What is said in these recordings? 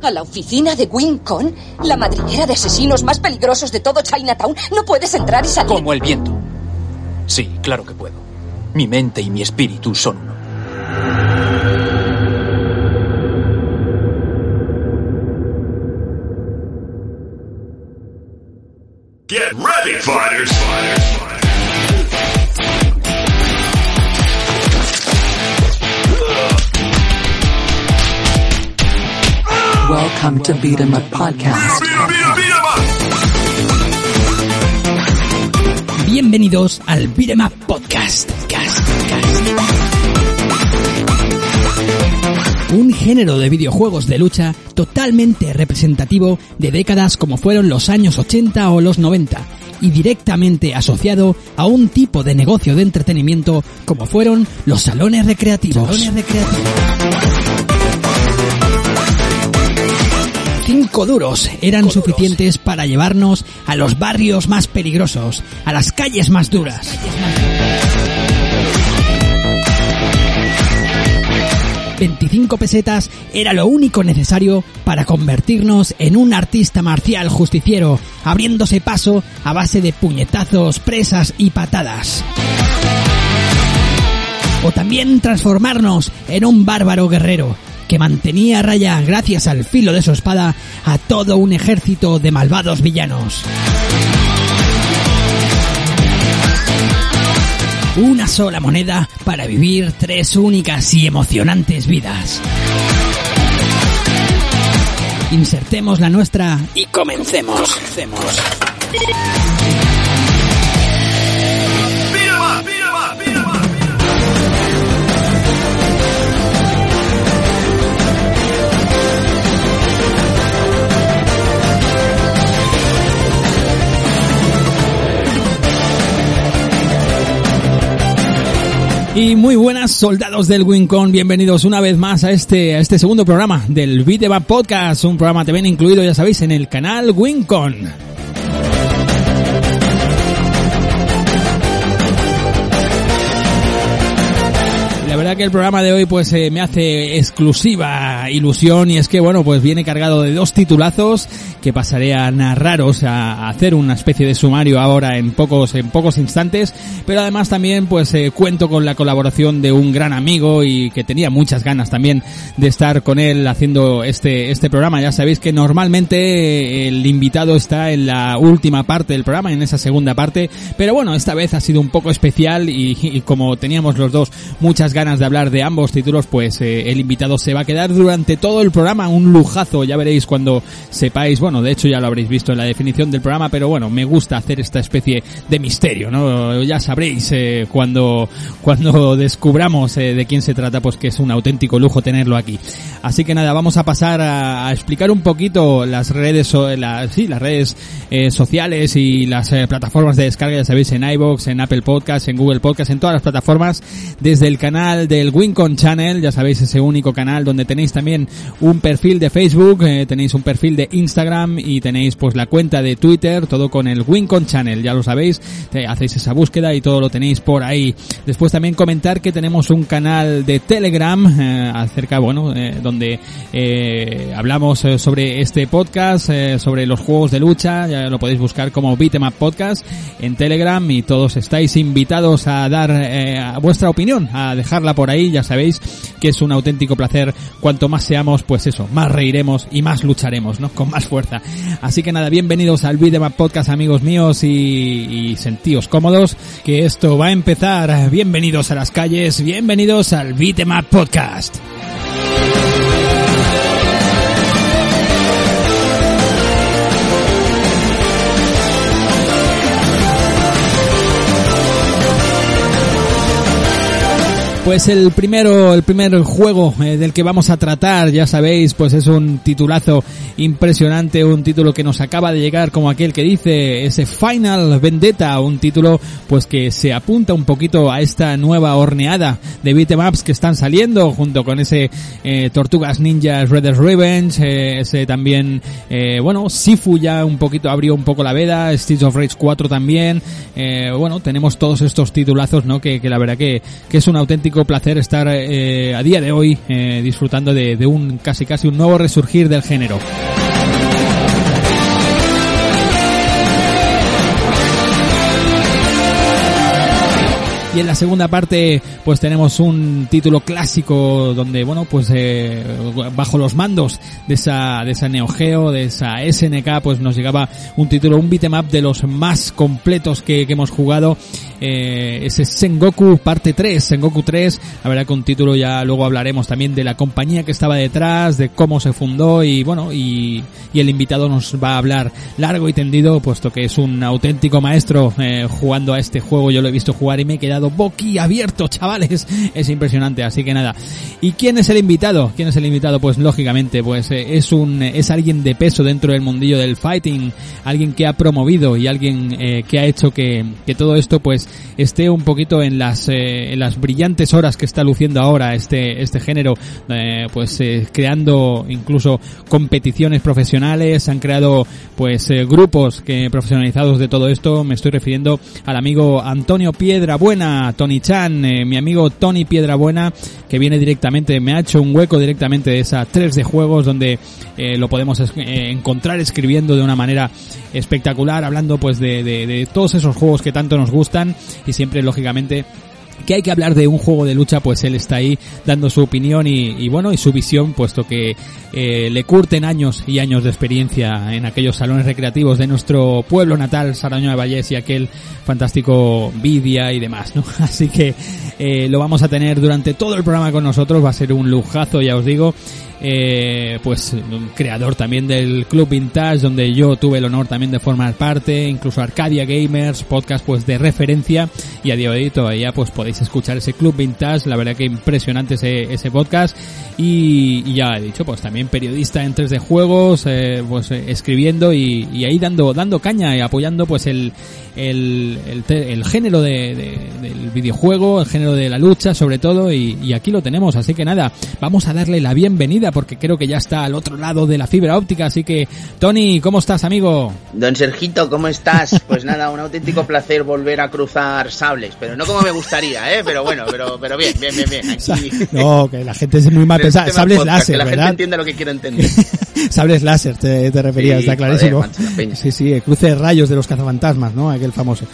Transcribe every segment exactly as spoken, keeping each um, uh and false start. ¿A la oficina de Wing Kong? La madriguera de asesinos más peligrosos de todo Chinatown. ¿No puedes entrar y salir? Como el viento. Sí, claro que puedo. Mi mente y mi espíritu son uno. Get ready, fighters! Welcome to Beat'em Up Podcast. Bienvenidos al Beat'em Up Podcast. Cast, cast. Un género de videojuegos de lucha totalmente representativo de décadas como fueron los años ochenta o los noventa y directamente asociado a un tipo de negocio de entretenimiento como fueron los salones recreativos. Salones recreativos. Cinco duros eran duros. suficientes para llevarnos a los barrios más peligrosos, a las calles más duras. veinticinco pesetas era lo único necesario para convertirnos en un artista marcial justiciero, abriéndose paso a base de puñetazos, presas y patadas. O también transformarnos en un bárbaro guerrero, que mantenía a raya, gracias al filo de su espada, a todo un ejército de malvados villanos. Una sola moneda para vivir tres únicas y emocionantes vidas. Insertemos la nuestra y comencemos. Comencemos. Y muy buenas, soldados del Wing Kong, bienvenidos una vez más a este a este segundo programa del Beat'em Up Podcast, un programa también incluido, ya sabéis, en el canal Wing Kong. La verdad que el programa de hoy pues eh, me hace exclusiva ilusión, y es que bueno, pues viene cargado de dos titulazos que pasaré a narraros, a hacer una especie de sumario ahora en pocos en pocos instantes, pero además también pues eh, cuento con la colaboración de un gran amigo y que tenía muchas ganas también de estar con él haciendo este este programa. Ya sabéis que normalmente el invitado está en la última parte del programa, en esa segunda parte, pero bueno, esta vez ha sido un poco especial y, y como teníamos los dos muchas ganas de hablar de ambos títulos, pues eh, el invitado se va a quedar durante todo el programa. Un lujazo, ya veréis cuando sepáis. Bueno, de hecho ya lo habréis visto en la definición del programa, pero bueno, me gusta hacer esta especie de misterio, ¿no? Ya sabréis eh, cuando cuando descubramos eh, de quién se trata, pues que es un auténtico lujo tenerlo aquí. Así que nada, vamos a pasar a, a explicar un poquito las redes la, sí, las redes eh, sociales y las eh, plataformas de descarga. Ya sabéis, en iVoox, en Apple Podcast, en Google Podcast, en todas las plataformas, desde el canal del Wing Kong Channel, ya sabéis, ese único canal donde tenéis también un perfil de Facebook, eh, tenéis un perfil de Instagram y tenéis pues la cuenta de Twitter, todo con el Wing Kong Channel, ya lo sabéis, hacéis esa búsqueda y todo lo tenéis por ahí. Después también comentar que tenemos un canal de Telegram eh, acerca, bueno, eh, donde eh, hablamos eh, sobre este podcast, eh, sobre los juegos de lucha, ya lo podéis buscar como Beat'em Up Podcast en Telegram y todos estáis invitados a dar eh, a vuestra opinión, a dejarla por ahí. Ya sabéis que es un auténtico placer, cuanto más seamos, pues eso, más reiremos y más lucharemos, ¿no? Con más fuerza. Así que nada, bienvenidos al Beat'em Up Podcast, amigos míos, y, y sentíos cómodos, que esto va a empezar. Bienvenidos a las calles, bienvenidos al Beat'em Up Podcast. Pues el primero, el primer juego eh, del que vamos a tratar, ya sabéis, pues es un titulazo impresionante, un título que nos acaba de llegar, como aquel que dice, ese Final Vendetta, un título pues que se apunta un poquito a esta nueva horneada de beat'em ups que están saliendo, junto con ese eh, Tortugas Ninjas Red Dead Revenge, eh, ese también, eh, bueno, Sifu ya un poquito abrió un poco la veda, Streets of Rage cuatro también, eh, bueno, tenemos todos estos titulazos, ¿no? Que, que la verdad que, que es un auténtico auténtico placer estar eh, a día de hoy eh, disfrutando de, de un casi casi un nuevo resurgir del género. Y en la segunda parte pues tenemos un título clásico donde bueno pues eh, bajo los mandos de esa de esa Neo Geo, de esa S N K, pues nos llegaba un título, un beat'em up de los más completos que, que hemos jugado, eh, ese Sengoku parte tres, Sengoku tres, la verdad que un título, ya luego hablaremos también de la compañía que estaba detrás, de cómo se fundó y bueno y, y el invitado nos va a hablar largo y tendido puesto que es un auténtico maestro eh, jugando a este juego. Yo lo he visto jugar y me he quedado boqui abierto, chavales, es impresionante. Así que nada, ¿y quién es el invitado? ¿Quién es el invitado? Pues lógicamente pues eh, es un es alguien de peso dentro del mundillo del fighting, alguien que ha promovido y alguien eh, que ha hecho que, que todo esto pues esté un poquito en las eh, en las brillantes horas que está luciendo ahora este este género, eh, pues eh, creando incluso competiciones profesionales, han creado pues eh, grupos que profesionalizados de todo esto. Me estoy refiriendo al amigo Antonio Piedrabuena, Tony Chan, eh, mi amigo Tony Piedrabuena, que viene directamente, me ha hecho un hueco directamente de esa tres D Juegos, donde eh, lo podemos es, eh, encontrar escribiendo de una manera espectacular, hablando pues de, de, de todos esos juegos que tanto nos gustan. Y siempre, lógicamente, que hay que hablar de un juego de lucha, pues él está ahí dando su opinión y, y bueno, y su visión, puesto que eh, le curten años y años de experiencia en aquellos salones recreativos de nuestro pueblo natal, Sarañola de Vallés, y aquel fantástico Vidia y demás, ¿no? Así que eh, lo vamos a tener durante todo el programa con nosotros, va a ser un lujazo, ya os digo. Eh, pues un creador también del Club Vintage, donde yo tuve el honor también de formar parte, incluso Arcadia Gamers, podcast pues de referencia, y a día de hoy todavía pues podéis escuchar ese Club Vintage, la verdad que impresionante ese, ese podcast. Y, y ya he dicho, pues también periodista en tres D Juegos, eh, pues escribiendo y, y ahí dando dando caña y apoyando pues el el, el, el género de, de, del videojuego, el género de la lucha sobre todo, y, y aquí lo tenemos. Así que nada, vamos a darle la bienvenida porque creo que ya está al otro lado de la fibra óptica. Así que, Tony, ¿cómo estás, amigo? Don Sergito, ¿cómo estás? Pues nada, un auténtico placer volver a cruzar sables, pero no como me gustaría, ¿eh? Pero bueno, pero pero bien, bien, bien, bien. Aquí... No, que la gente es muy mal pensada. Sables podcast, láser, que la ¿verdad? Gente entienda lo que quiero entender. Sables láser, te, te refería, sí, está clarísimo. Joder, sí, sí, el cruce de rayos de los cazafantasmas, ¿no? Aquel famoso.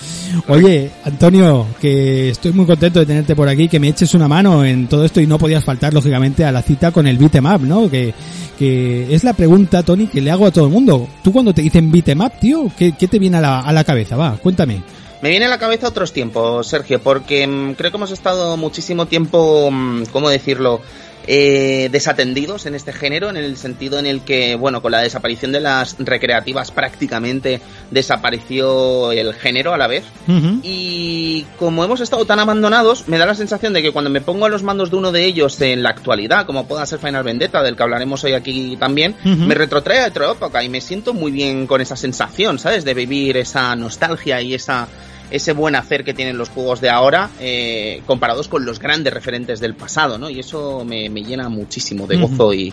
Oye, Antonio, que estoy muy contento de tenerte por aquí, que me eches una mano en todo esto y no podías faltar, lógicamente, a la cita con el beat'em up, ¿no? Que, que es la pregunta, Tony, que le hago a todo el mundo. Tú cuando te dicen beat'em up, tío, ¿qué, qué te viene a la, a la cabeza? Va, cuéntame. Me viene a la cabeza otros tiempos, Sergio, porque creo que hemos estado muchísimo tiempo, ¿cómo decirlo?, Eh, desatendidos en este género, en el sentido en el que, bueno, con la desaparición de las recreativas prácticamente desapareció el género a la vez. Uh-huh. Y como hemos estado tan abandonados, me da la sensación de que cuando me pongo a los mandos de uno de ellos en la actualidad, como pueda ser Final Vendetta, del que hablaremos hoy aquí también, uh-huh, me retrotrae a otra época y me siento muy bien con esa sensación, ¿sabes? De vivir esa nostalgia y esa... ese buen hacer que tienen los juegos de ahora, eh, comparados con los grandes referentes del pasado, ¿no? Y eso me, me llena muchísimo de gozo, uh-huh, y,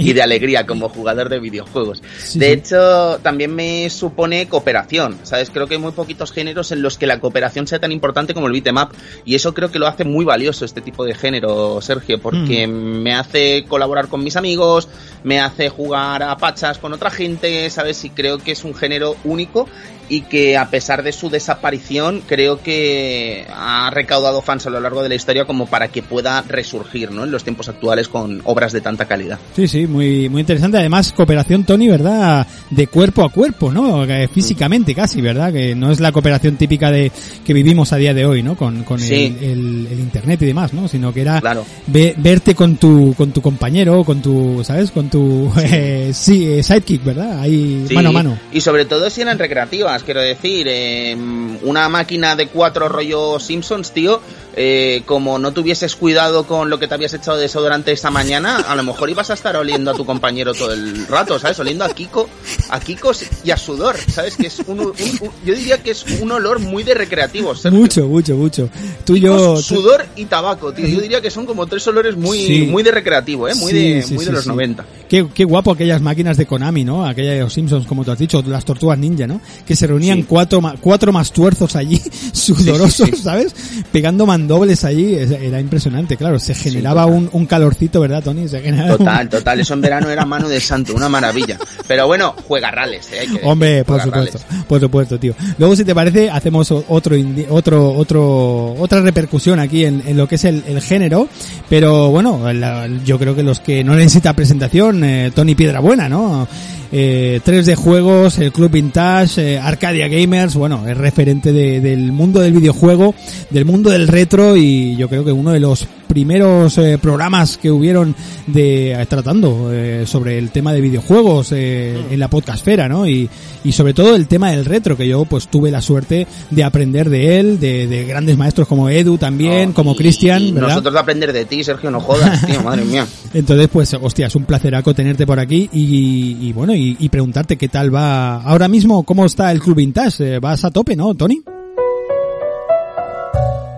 y de alegría como jugador de videojuegos. Sí. De hecho, también me supone cooperación, ¿sabes? Creo que hay muy poquitos géneros en los que la cooperación sea tan importante como el beat'em up, y eso creo que lo hace muy valioso este tipo de género, Sergio, porque uh-huh, me hace colaborar con mis amigos, me hace jugar a pachas con otra gente, ¿sabes? Y creo que es un género único y que, a pesar de su desaparición, creo que ha recaudado fans a lo largo de la historia como para que pueda resurgir, ¿no?, en los tiempos actuales con obras de tanta calidad. Sí, sí, muy muy interesante. Además, cooperación, Tony, ¿verdad?, de cuerpo a cuerpo, ¿no?, físicamente casi, ¿verdad?, que no es la cooperación típica de que vivimos a día de hoy, ¿no?, con, con sí, el, el, el internet y demás, ¿no?, sino que era, claro, ve, verte con tu con tu compañero, con tu, ¿sabes?, con tu sí. Eh, sí, eh, sidekick, ¿verdad?, ahí sí, mano a mano. Y sobre todo si eran recreativas, quiero decir, eh, una máquina de cuatro rollo Simpsons, tío, eh, como no tuvieses cuidado con lo que te habías echado de desodorante esta mañana, a lo mejor ibas a estar oliendo a tu compañero todo el rato, ¿sabes? Oliendo a Kiko, a Kikos y a sudor, ¿sabes? Que es un, un, un, yo diría que es un olor muy de recreativos, Sergio. Mucho, mucho, mucho. Tú y yo... Kikos, sudor y tabaco, tío. Yo diría que son como tres olores muy, sí, muy de recreativo, ¿eh? Muy, sí, de, sí, muy sí, de los sí. noventa. Qué, qué guapo aquellas máquinas de Konami, ¿no? Aquellas de los Simpsons, como tú has dicho, las tortugas ninja, ¿no? Que se reunían sí. cuatro, cuatro mastuerzos allí, sudorosos, sí, sí, sí. ¿sabes? Pegando mandobles allí, era impresionante, claro, se generaba sí, un, un calorcito, ¿verdad, Tony? Se generaba total, un... total, eso en verano era mano de santo, una maravilla. Pero bueno, juegarrales, ¿eh? Que, hombre, por supuesto, por supuesto, tío. Luego, si te parece, hacemos otro, indi- otro, otro, otra repercusión aquí en, en lo que es el, el género, pero bueno, la, yo creo que los que no necesita presentación, eh, Tony Piedrabuena, ¿no? Eh, tres D Juegos, el Club Vintage, eh, Arcadia Gamers, bueno, es referente de, del mundo del videojuego, del mundo del retro, y yo creo que uno de los primeros eh, programas que hubieron de eh, tratando eh, sobre el tema de videojuegos eh, en la podcastfera, ¿no? Y, y sobre todo el tema del retro, que yo pues tuve la suerte de aprender de él, de, de grandes maestros como Edu también, no, como Cristian, ¿verdad? Nosotros de aprender de ti, Sergio, no jodas, tío, madre mía. Entonces, pues, hostia, es un placeraco tenerte por aquí y, y bueno, y, y preguntarte qué tal va ahora mismo, cómo está el Club Vintage, vas a tope, ¿no, Tony?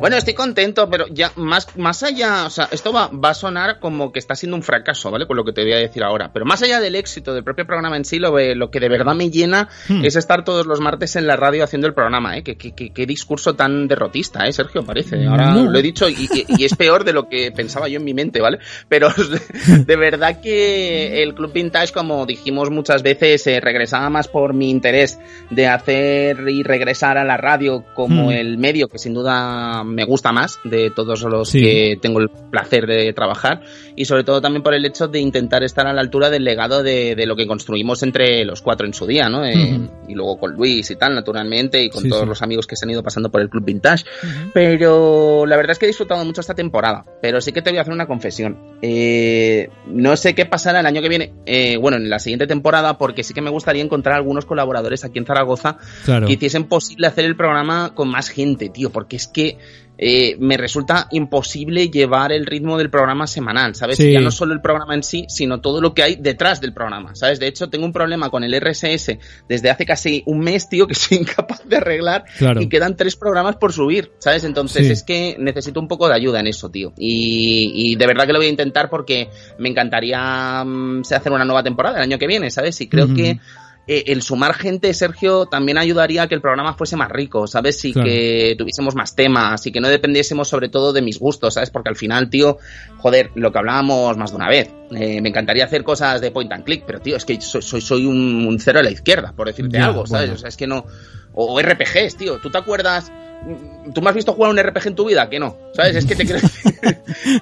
Bueno, estoy contento, pero ya más, más allá, o sea, esto va, va a sonar como que está siendo un fracaso, ¿vale? Con lo que te voy a decir ahora. Pero más allá del éxito del propio programa en sí, lo, lo que de verdad me llena hmm. es estar todos los martes en la radio haciendo el programa, ¿eh? Qué, qué, qué, qué discurso tan derrotista, ¿eh, Sergio? Parece. Ahora no, no. Lo he dicho y, y, y es peor de lo que pensaba yo en mi mente, ¿vale? Pero de verdad que el Club Vintage, como dijimos muchas veces, eh, regresaba más por mi interés de hacer y regresar a la radio como hmm. el medio que sin duda... me gusta más de todos los sí. que tengo el placer de trabajar, y sobre todo también por el hecho de intentar estar a la altura del legado de, de lo que construimos entre los cuatro en su día, ¿no? Eh, uh-huh. Y luego con Luis y tal, naturalmente, y con sí, todos sí. los amigos que se han ido pasando por el Club Vintage. Uh-huh. Pero la verdad es que he disfrutado mucho esta temporada, pero sí que te voy a hacer una confesión. Eh, no sé qué pasará el año que viene, eh, bueno, en la siguiente temporada, porque sí que me gustaría encontrar algunos colaboradores aquí en Zaragoza claro. que hiciesen posible hacer el programa con más gente, tío, porque es que Eh, me resulta imposible llevar el ritmo del programa semanal, ¿sabes? Sí. Ya no solo el programa en sí, sino todo lo que hay detrás del programa, ¿sabes? De hecho, tengo un problema con el R S S desde hace casi un mes, tío, que soy incapaz de arreglar claro. y quedan tres programas por subir, ¿sabes? Entonces sí. es que necesito un poco de ayuda en eso, tío. Y, y de verdad que lo voy a intentar porque me encantaría um, hacer una nueva temporada el año que viene, ¿sabes? Y creo mm-hmm. que Eh, el sumar gente, Sergio, también ayudaría a que el programa fuese más rico, ¿sabes? Y claro. que tuviésemos más temas y que no dependiésemos sobre todo de mis gustos, ¿sabes? Porque al final, tío, joder, lo que hablábamos más de una vez, eh, me encantaría hacer cosas de point and click, pero tío, es que soy, soy, soy un, un cero a la izquierda, por decirte ya, algo, ¿sabes? Bueno. O sea, es que no... O R P Gs, tío, ¿tú te acuerdas...? ¿Tú me has visto jugar un R P G en tu vida? Que no, ¿sabes? Es que te creo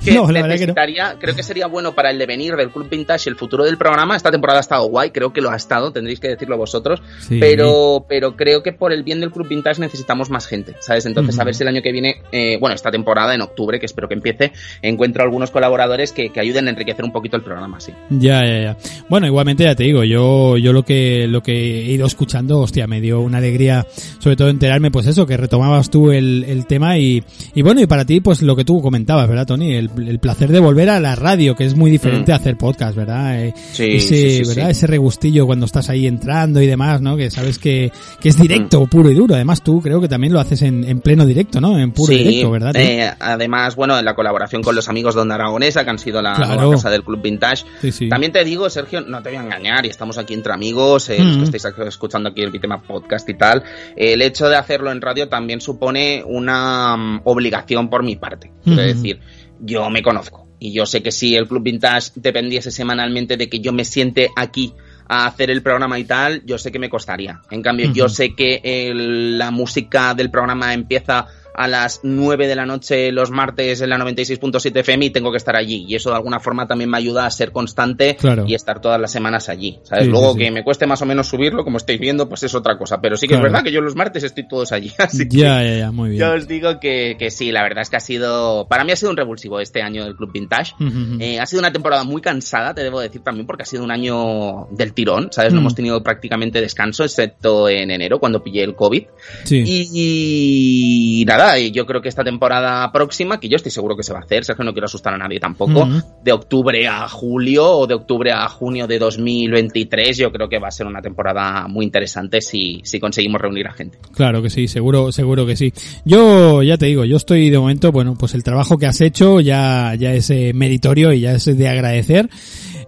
que no, necesitaría, que no. Creo que sería bueno para el devenir del Club Vintage, el futuro del programa. Esta temporada ha estado guay, creo que lo ha estado, tendréis que decirlo vosotros, sí. pero, pero creo que por el bien del Club Vintage necesitamos más gente, ¿sabes? Entonces uh-huh. a ver si el año que viene, eh, bueno, esta temporada en octubre, que espero que empiece, encuentro algunos colaboradores que, que ayuden a enriquecer un poquito el programa, sí. Ya, ya, ya. Bueno, igualmente ya te digo, yo, yo lo que, lo que he ido escuchando, hostia, me dio una alegría, sobre todo enterarme, pues eso, que retomabas tú el, el tema y, y bueno, y para ti pues lo que tú comentabas, ¿verdad, Tony? El, el placer de volver a la radio, que es muy diferente mm. a hacer podcast, ¿verdad? Eh, sí, ese, sí, sí, ¿verdad? Sí. Ese regustillo cuando estás ahí entrando y demás, ¿no? Que sabes que, que es directo, mm. puro y duro. Además tú creo que también lo haces en, en pleno directo, ¿no? En puro sí. directo, ¿verdad? Eh, además, bueno, en la colaboración con los amigos de Onda Aragonesa, que han sido la, claro. la casa del Club Vintage. Sí, sí. También te digo, Sergio, no te voy a engañar, y estamos aquí entre amigos, eh, mm. los que estáis escuchando aquí el Bitmap Podcast y tal. Eh, el hecho de hacerlo en radio también supone pone una um, obligación por mi parte. Quiero uh-huh. decir, yo me conozco y yo sé que si el Club Vintage dependiese semanalmente de que yo me siente aquí a hacer el programa y tal, yo sé que me costaría. En cambio, uh-huh. yo sé que el, la música del programa empieza a las nueve de la noche los martes en la noventa y seis punto siete F M y tengo que estar allí, y eso de alguna forma también me ayuda a ser constante claro. y estar todas las semanas allí, ¿sabes? Sí, luego sí, que sí. me cueste más o menos subirlo, como estáis viendo, pues es otra cosa, pero sí que claro. es verdad que yo los martes estoy todos allí, así ya, que ya, ya, muy bien. Yo os digo que, que sí, la verdad es que ha sido, para mí ha sido un revulsivo este año del Club Vintage, uh-huh. eh, ha sido una temporada muy cansada, te debo decir también, porque ha sido un año del tirón, ¿sabes? Uh-huh. No hemos tenido prácticamente descanso, excepto en enero cuando pillé el COVID sí. y, y nada, y yo creo que esta temporada próxima, que yo estoy seguro que se va a hacer, Sergio, no quiero asustar a nadie tampoco, uh-huh. de octubre a julio o de octubre a junio de dos mil veintitrés, yo creo que va a ser una temporada muy interesante si, si conseguimos reunir a gente. Claro que sí, seguro, seguro que sí. Yo ya te digo, yo estoy de momento, bueno, pues el trabajo que has hecho ya, ya es eh, meritorio y ya es de agradecer.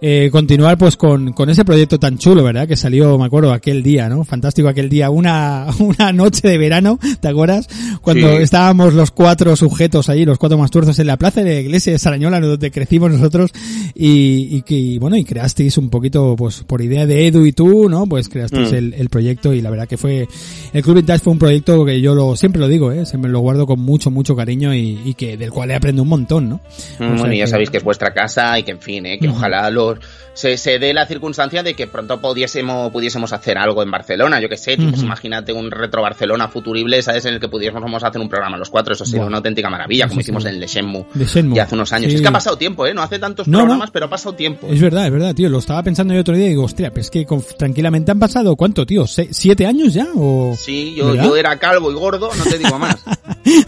eh, continuar pues con, con ese proyecto tan chulo, ¿verdad? Que salió, me acuerdo, aquel día, ¿no? Fantástico aquel día, una, una noche de verano, ¿te acuerdas? Cuando sí. estábamos los cuatro sujetos ahí, los cuatro más tuerzos en la plaza de la iglesia de Sarañola, donde crecimos nosotros, y, y, y bueno, y creasteis un poquito, pues por idea de Edu y tú, ¿no? Pues creasteis mm. el, el proyecto, y la verdad que fue, el Club Vintage fue un proyecto que yo lo, siempre lo digo, ¿eh? Siempre lo guardo con mucho, mucho cariño y, y que, del cual he aprendido un montón, ¿no? Bueno, o sea, y ya que... sabéis que es vuestra casa y que, en fin, ¿eh? Que uh-huh. ojalá los, se, se dé la circunstancia de que pronto pudiésemos, pudiésemos hacer algo en Barcelona, yo que sé, uh-huh. pues imagínate un retro Barcelona futurible, ¿sabes? En el que pudiésemos hacer un programa los cuatro, eso sería wow. una auténtica maravilla, como sí, hicimos sí. en el de Shenmue, de Shenmue ya hace unos años. Sí. Es que ha pasado tiempo, ¿eh? No hace tantos no, programas, no. pero ha pasado tiempo. Es verdad, es verdad, tío, lo estaba pensando yo otro día y digo, hostia, pues es que con, tranquilamente han pasado, ¿cuánto, tío? ¿Siete años ya? O... Sí, yo, yo era calvo y gordo, no te digo más.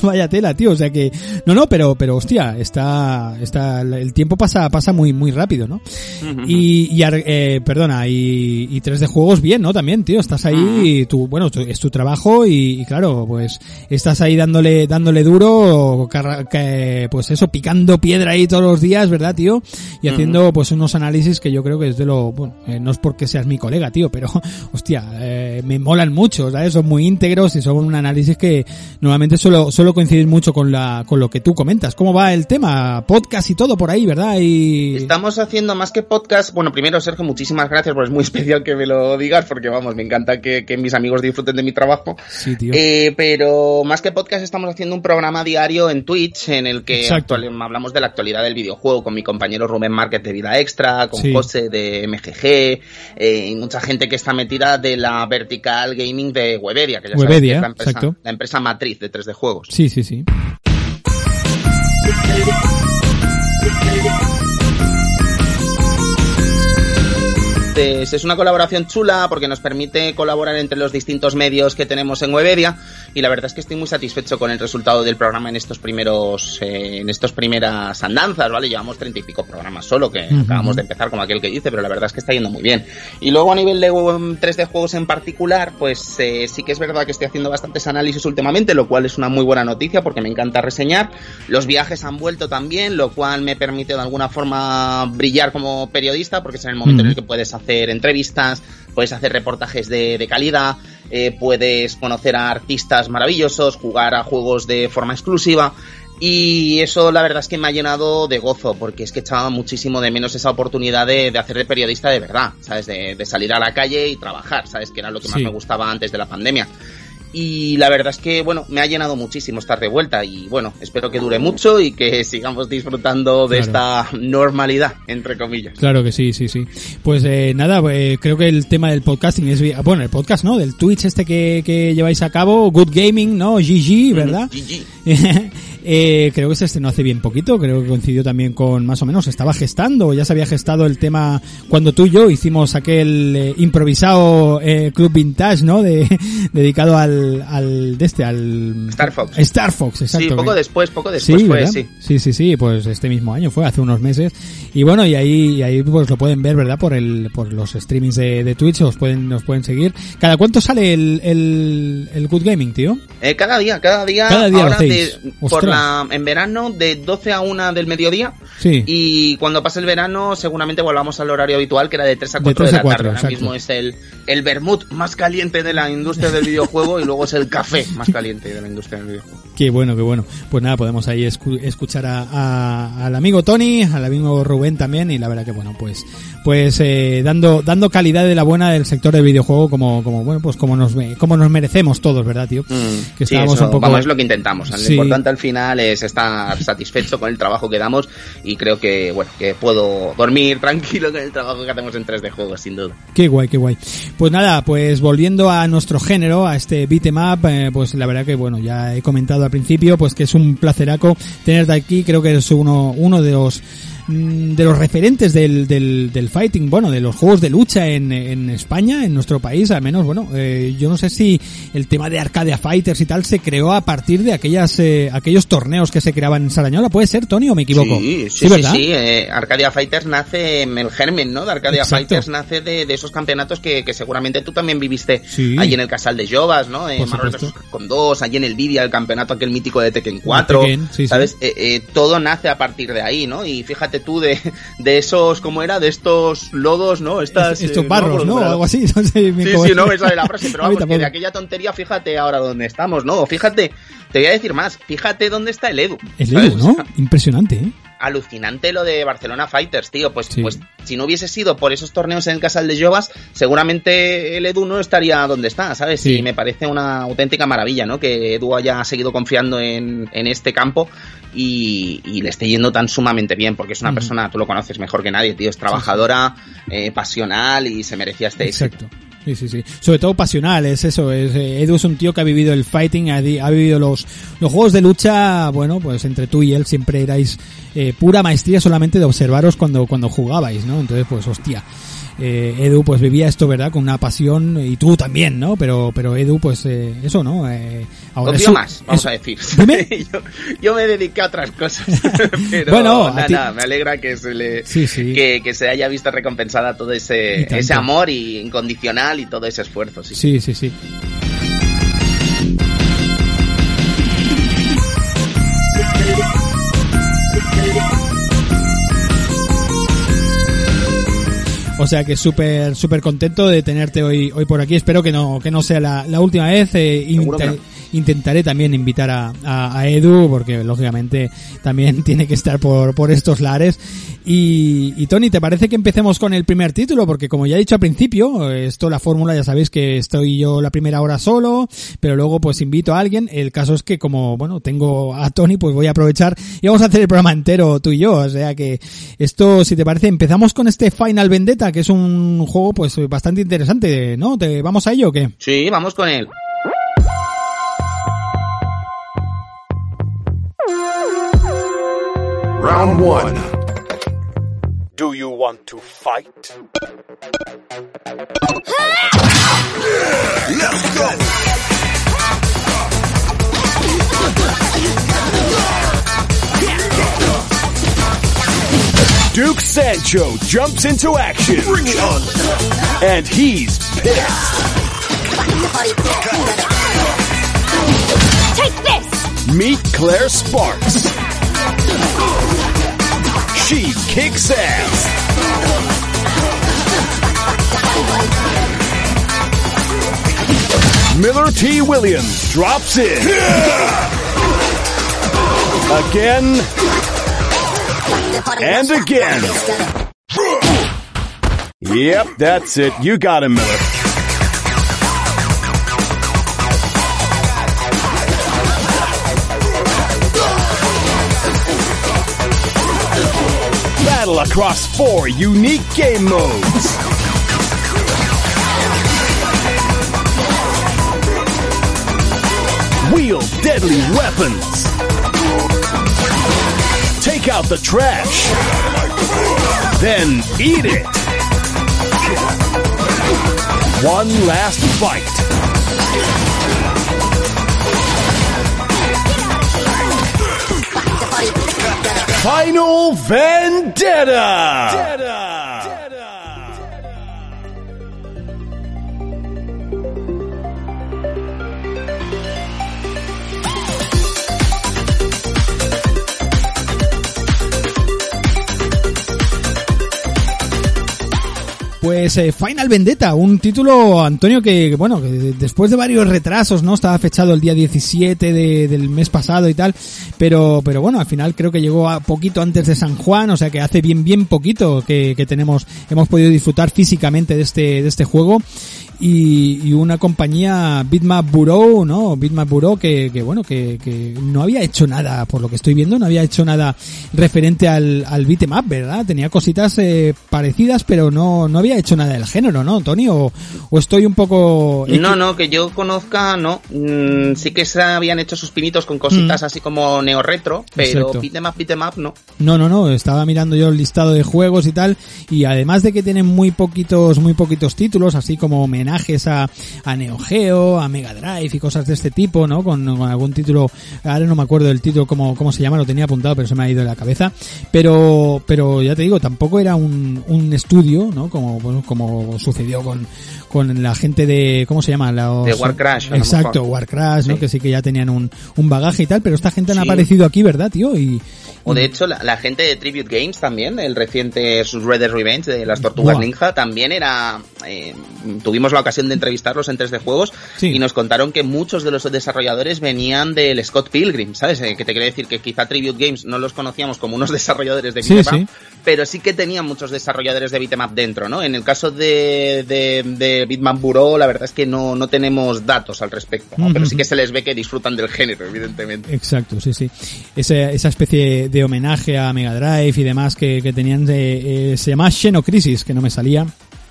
Vaya tela, tío, o sea que... No, no, pero, pero hostia, está, está, el tiempo pasa, pasa muy, muy rápido, ¿no? Uh-huh. Y, y eh, perdona, y, y tres D Juegos bien, ¿no? También, tío, estás ahí, uh-huh. y tú, bueno, tu, es tu trabajo y, y claro, pues, estás ahí dándole, dándole duro, carra, que, pues eso, picando piedra ahí todos los días, ¿verdad, tío? Y haciendo, uh-huh. pues, unos análisis que yo creo que es de lo, bueno, eh, no es porque seas mi colega, tío, pero, hostia, eh, me molan mucho, ¿sabes? Son muy íntegros y son un análisis que normalmente suelo, suelo coincidir mucho con la, con lo que tú comentas. ¿Cómo va el tema? Podcast y todo por ahí, ¿verdad? Y... Estamos haciendo más que podcast. Bueno, primero, Sergio, muchísimas gracias, porque es muy especial que me lo digas, porque vamos, me encanta que, que mis amigos disfruten de mi trabajo. Sí, tío. Eh, pero más que podcast estamos haciendo un programa diario en Twitch en el que actual, hablamos de la actualidad del videojuego con mi compañero Rubén Márquez de Vida Extra, con sí. José de M G G, eh, y mucha gente que está metida de la vertical gaming de Webedia, que ya sabes Webedia, que es la empresa, exacto. la empresa matriz de tres D Juegos. Sí, sí, sí. Es una colaboración chula porque nos permite colaborar entre los distintos medios que tenemos en Webedia y la verdad es que estoy muy satisfecho con el resultado del programa en estos primeros eh, en estas primeras andanzas, ¿vale? Llevamos treinta y pico programas solo que uh-huh. acabamos de empezar, como aquel que dice, pero la verdad es que está yendo muy bien. Y luego a nivel de tres D Juegos en particular, pues eh, sí que es verdad que estoy haciendo bastantes análisis últimamente, lo cual es una muy buena noticia porque me encanta reseñar. Los viajes han vuelto también, lo cual me permite de alguna forma brillar como periodista porque es en el momento uh-huh. en el que puedes hacer hacer entrevistas, puedes hacer reportajes de, de calidad, eh, puedes conocer a artistas maravillosos, jugar a juegos de forma exclusiva y eso la verdad es que me ha llenado de gozo porque es que echaba muchísimo de menos esa oportunidad de, de hacer de periodista de verdad, ¿sabes? De, de salir a la calle y trabajar, ¿sabes? Que era lo que sí. más me gustaba antes de la pandemia. Y la verdad es que, bueno, me ha llenado muchísimo estar de vuelta y, bueno, espero que dure mucho y que sigamos disfrutando de claro. esta normalidad, entre comillas. Claro que sí, sí, sí. Pues eh, nada, eh, creo que el tema del podcasting es... Bueno, el podcast, ¿no? Del Twitch este que, que lleváis a cabo, Good Gaming, ¿no? G G, ¿verdad? G G. Eh, creo que se estrenó hace bien poquito, creo que coincidió también con más o menos, estaba gestando, ya se había gestado el tema cuando tú y yo hicimos aquel eh, improvisado eh, Club Vintage, ¿no? De, dedicado al, al, de este, al... Star Fox. Star Fox, exacto. Sí, poco después, poco después sí, fue, ¿verdad? sí. Sí, sí, sí, pues este mismo año fue, hace unos meses, y bueno, y ahí, y ahí pues lo pueden ver, ¿verdad? Por el, por los streamings de, de Twitch, os pueden, nos pueden seguir. ¿Cada cuánto sale el, el, el Good Gaming, tío? Eh, cada día, cada día. Cada día ahora de, por la en verano de doce a una del mediodía sí. y cuando pase el verano seguramente volvamos al horario habitual que era de tres a cuatro de, de la cuatro, tarde, exacto. Ahora mismo es el el vermut más caliente de la industria del videojuego y luego es el café más caliente de la industria del videojuego. Qué bueno, qué bueno. Pues nada, podemos ahí escu- escuchar a, a, al amigo Tony, al amigo Rubén también y la verdad que bueno, pues pues eh, dando dando calidad de la buena del sector del videojuego como como bueno, pues como nos como nos merecemos todos, ¿verdad, tío? Mm, que estábamos sí, eso, un poco vamos, es lo que intentamos, lo sí. importante al final es estar satisfecho con el trabajo que damos y creo que bueno que puedo dormir tranquilo con el trabajo que hacemos en tres D Juegos, sin duda. Qué guay, qué guay. Pues nada, pues volviendo a nuestro género, a este Beat'em Up, eh, pues la verdad que bueno, ya he comentado al principio, pues que es un placeraco tenerte aquí, creo que eres uno, uno de los de los referentes del, del, del fighting, bueno, de los juegos de lucha en, en España, en nuestro país, al menos, bueno, eh, yo no sé si el tema de Arcadia Fighters y tal se creó a partir de aquellas eh, aquellos torneos que se creaban en Sarañola, ¿puede ser, Tony, o me equivoco? Sí, sí, sí, ¿verdad? sí, sí. Eh, Arcadia Fighters nace, el germen, ¿no? De Arcadia Exacto. Fighters nace de, de esos campeonatos que, que seguramente tú también viviste sí. allí en el Casal de Jovas, ¿no? Eh, Marruecos con dos, allí en el Vidia, el campeonato aquel mítico de Tekken cuatro, Tekken, sí, ¿sabes? Sí. Eh, eh, todo nace a partir de ahí, ¿no? Y fíjate hablaste tú de, de esos, ¿cómo era? De estos lodos, ¿no? Estas, estos eh, barros, ¿no? ¿no? Algo así, no sé. Sí, sí, no, esa es la frase, pero vamos, que de aquella tontería, fíjate ahora dónde estamos, ¿no? Fíjate, te voy a decir más, fíjate dónde está el Edu. El ¿sabes? Edu, ¿no? O sea, impresionante, ¿eh? Alucinante lo de Barcelona Fighters, tío. Pues, sí. pues si no hubiese sido por esos torneos en Casal de Jovas, seguramente el Edu no estaría donde está, ¿sabes? Sí. Y me parece una auténtica maravilla, ¿no? Que Edu haya seguido confiando en, en este campo y, y le esté yendo tan sumamente bien, porque es una mm. persona, tú lo conoces mejor que nadie, tío. Es trabajadora, eh, pasional y se merecía este éxito. Exacto. Sí, sí, sí. Sobre todo pasional, es eso. Es, eh, Edu es un tío que ha vivido el fighting, ha, ha vivido los, los juegos de lucha. Bueno, pues entre tú y él siempre erais eh, pura maestría solamente de observaros cuando, cuando jugabais, ¿no? Entonces, pues, hostia. Eh, Edu, pues, vivía esto, ¿verdad? Con una pasión, y tú también, ¿no? Pero, pero Edu, pues, eh, eso, ¿no? Eh, ahora, confío eso, más, vamos eso. a decir. ¿Dime? yo, yo me dediqué a otras cosas. Pero, bueno, nada, nada, me alegra que se le, sí, sí. Que, que se haya visto recompensada todo ese, ese amor y incondicional y todo ese esfuerzo, sí. Sí, sí, sí. O sea que súper, súper contento de tenerte hoy, hoy por aquí. Espero que no, que no sea la, la última vez. Eh, Seguro que no. Intentaré también invitar a, a, a Edu, porque lógicamente también tiene que estar por, por estos lares. Y, y Tony, ¿te parece que empecemos con el primer título? Porque como ya he dicho al principio, esto, la fórmula, ya sabéis que estoy yo la primera hora solo, pero luego pues invito a alguien. El caso es que como, bueno, tengo a Tony, pues voy a aprovechar y vamos a hacer el programa entero tú y yo. O sea que esto, si te parece, empezamos con este Final Vendetta, que es un juego pues bastante interesante, ¿no? ¿Te, ¿Vamos a ello o qué? Sí, vamos con él. Round one. Do you want to fight? Let's go. Duke Sancho jumps into action. Bring it on. And he's pissed. Take this. Meet Claire Sparks. She kicks ass. Miller T. Williams drops in. Again and again. Yep, that's it. You got him, Miller. Across four unique game modes. Wield deadly weapons. Take out the trash. Then eat it. One last fight. Final Vendetta! Vendetta! Pues eh, Final Vendetta, un título, Antonio, que bueno, que después de varios retrasos, ¿no? Estaba fechado el día diecisiete de, del mes pasado y tal, pero pero bueno, al final creo que llegó a poquito antes de San Juan, o sea que hace bien bien poquito que, que tenemos hemos podido disfrutar físicamente de este de este juego. Y, y una compañía, Bitmap Bureau, ¿no? Bitmap Bureau que, que bueno, que, que no había hecho nada, por lo que estoy viendo, no había hecho nada referente al, al beat'em up, ¿verdad? Tenía cositas eh, parecidas, pero no, no había hecho nada del género, ¿no, Tony? O, o estoy un poco... No, no, que yo conozca, no. Mm, sí que se habían hecho sus pinitos con cositas mm. así como neo-retro, pero beat'em up, beat'em up, no. No, no, no, estaba mirando yo el listado de juegos y tal, y además de que tienen muy poquitos, muy poquitos títulos, así como men- homenajes a, a Neo Geo, a Mega Drive y cosas de este tipo, ¿no? Con, con algún título, ahora no me acuerdo del título, cómo, cómo se llama, lo tenía apuntado, pero se me ha ido de la cabeza. Pero, pero ya te digo, tampoco era un, un estudio, ¿no? Como, bueno, como sucedió con, con la gente de, ¿cómo se llama? Los, de Warcrash. Exacto, Warcrash, ¿no? Sí. Que sí que ya tenían un, un bagaje y tal, pero esta gente sí. han aparecido aquí, ¿verdad, tío? Y, O de hecho, la, la gente de Tribute Games también, el reciente Red Dead Revenge de las Tortugas Buah. Ninja, también era... Eh, tuvimos la ocasión de entrevistarlos en tres D Juegos sí. y nos contaron que muchos de los desarrolladores venían del Scott Pilgrim, ¿sabes? Eh, que te quiere decir que quizá Tribute Games no los conocíamos como unos desarrolladores de Beat'em Up, sí, sí. pero sí que tenían muchos desarrolladores de Beat'em Up dentro, ¿no? En el caso de, de, de Bitmap Bureau, la verdad es que no, no tenemos datos al respecto, ¿no? uh-huh. pero sí que se les ve que disfrutan del género, evidentemente. Exacto, sí, sí. Esa, esa especie de homenaje a Mega Drive y demás que, que tenían, de, eh, se llama Xenocrisis, que no me salía.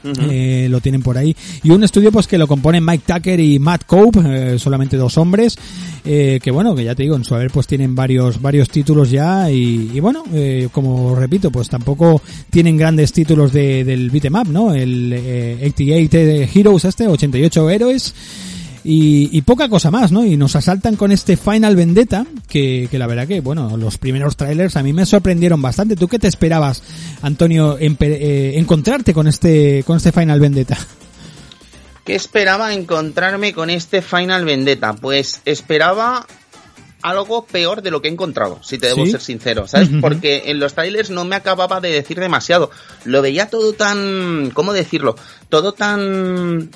Uh-huh. Eh, lo tienen por ahí. Y un estudio pues que lo componen Mike Tucker y Matt Cope, eh, solamente dos hombres, eh, que bueno, que ya te digo, en su haber pues tienen varios varios títulos ya y, y bueno, eh, como repito, pues tampoco tienen grandes títulos de del beat'em up, ¿no? El eh, ochenta y ocho Heroes, este, ochenta y ocho héroes. Y, y poca cosa más, ¿no? Y nos asaltan con este Final Vendetta, que, que la verdad que, bueno, los primeros trailers a mí me sorprendieron bastante. ¿Tú qué te esperabas, Antonio, empe- eh, encontrarte con este, con este Final Vendetta? ¿Qué esperaba encontrarme con este Final Vendetta? Pues esperaba algo peor de lo que he encontrado, si te debo ¿Sí? ser sincero, ¿sabes? Uh-huh. Porque en los trailers no me acababa de decir demasiado. Lo veía todo tan... ¿Cómo decirlo? Todo tan...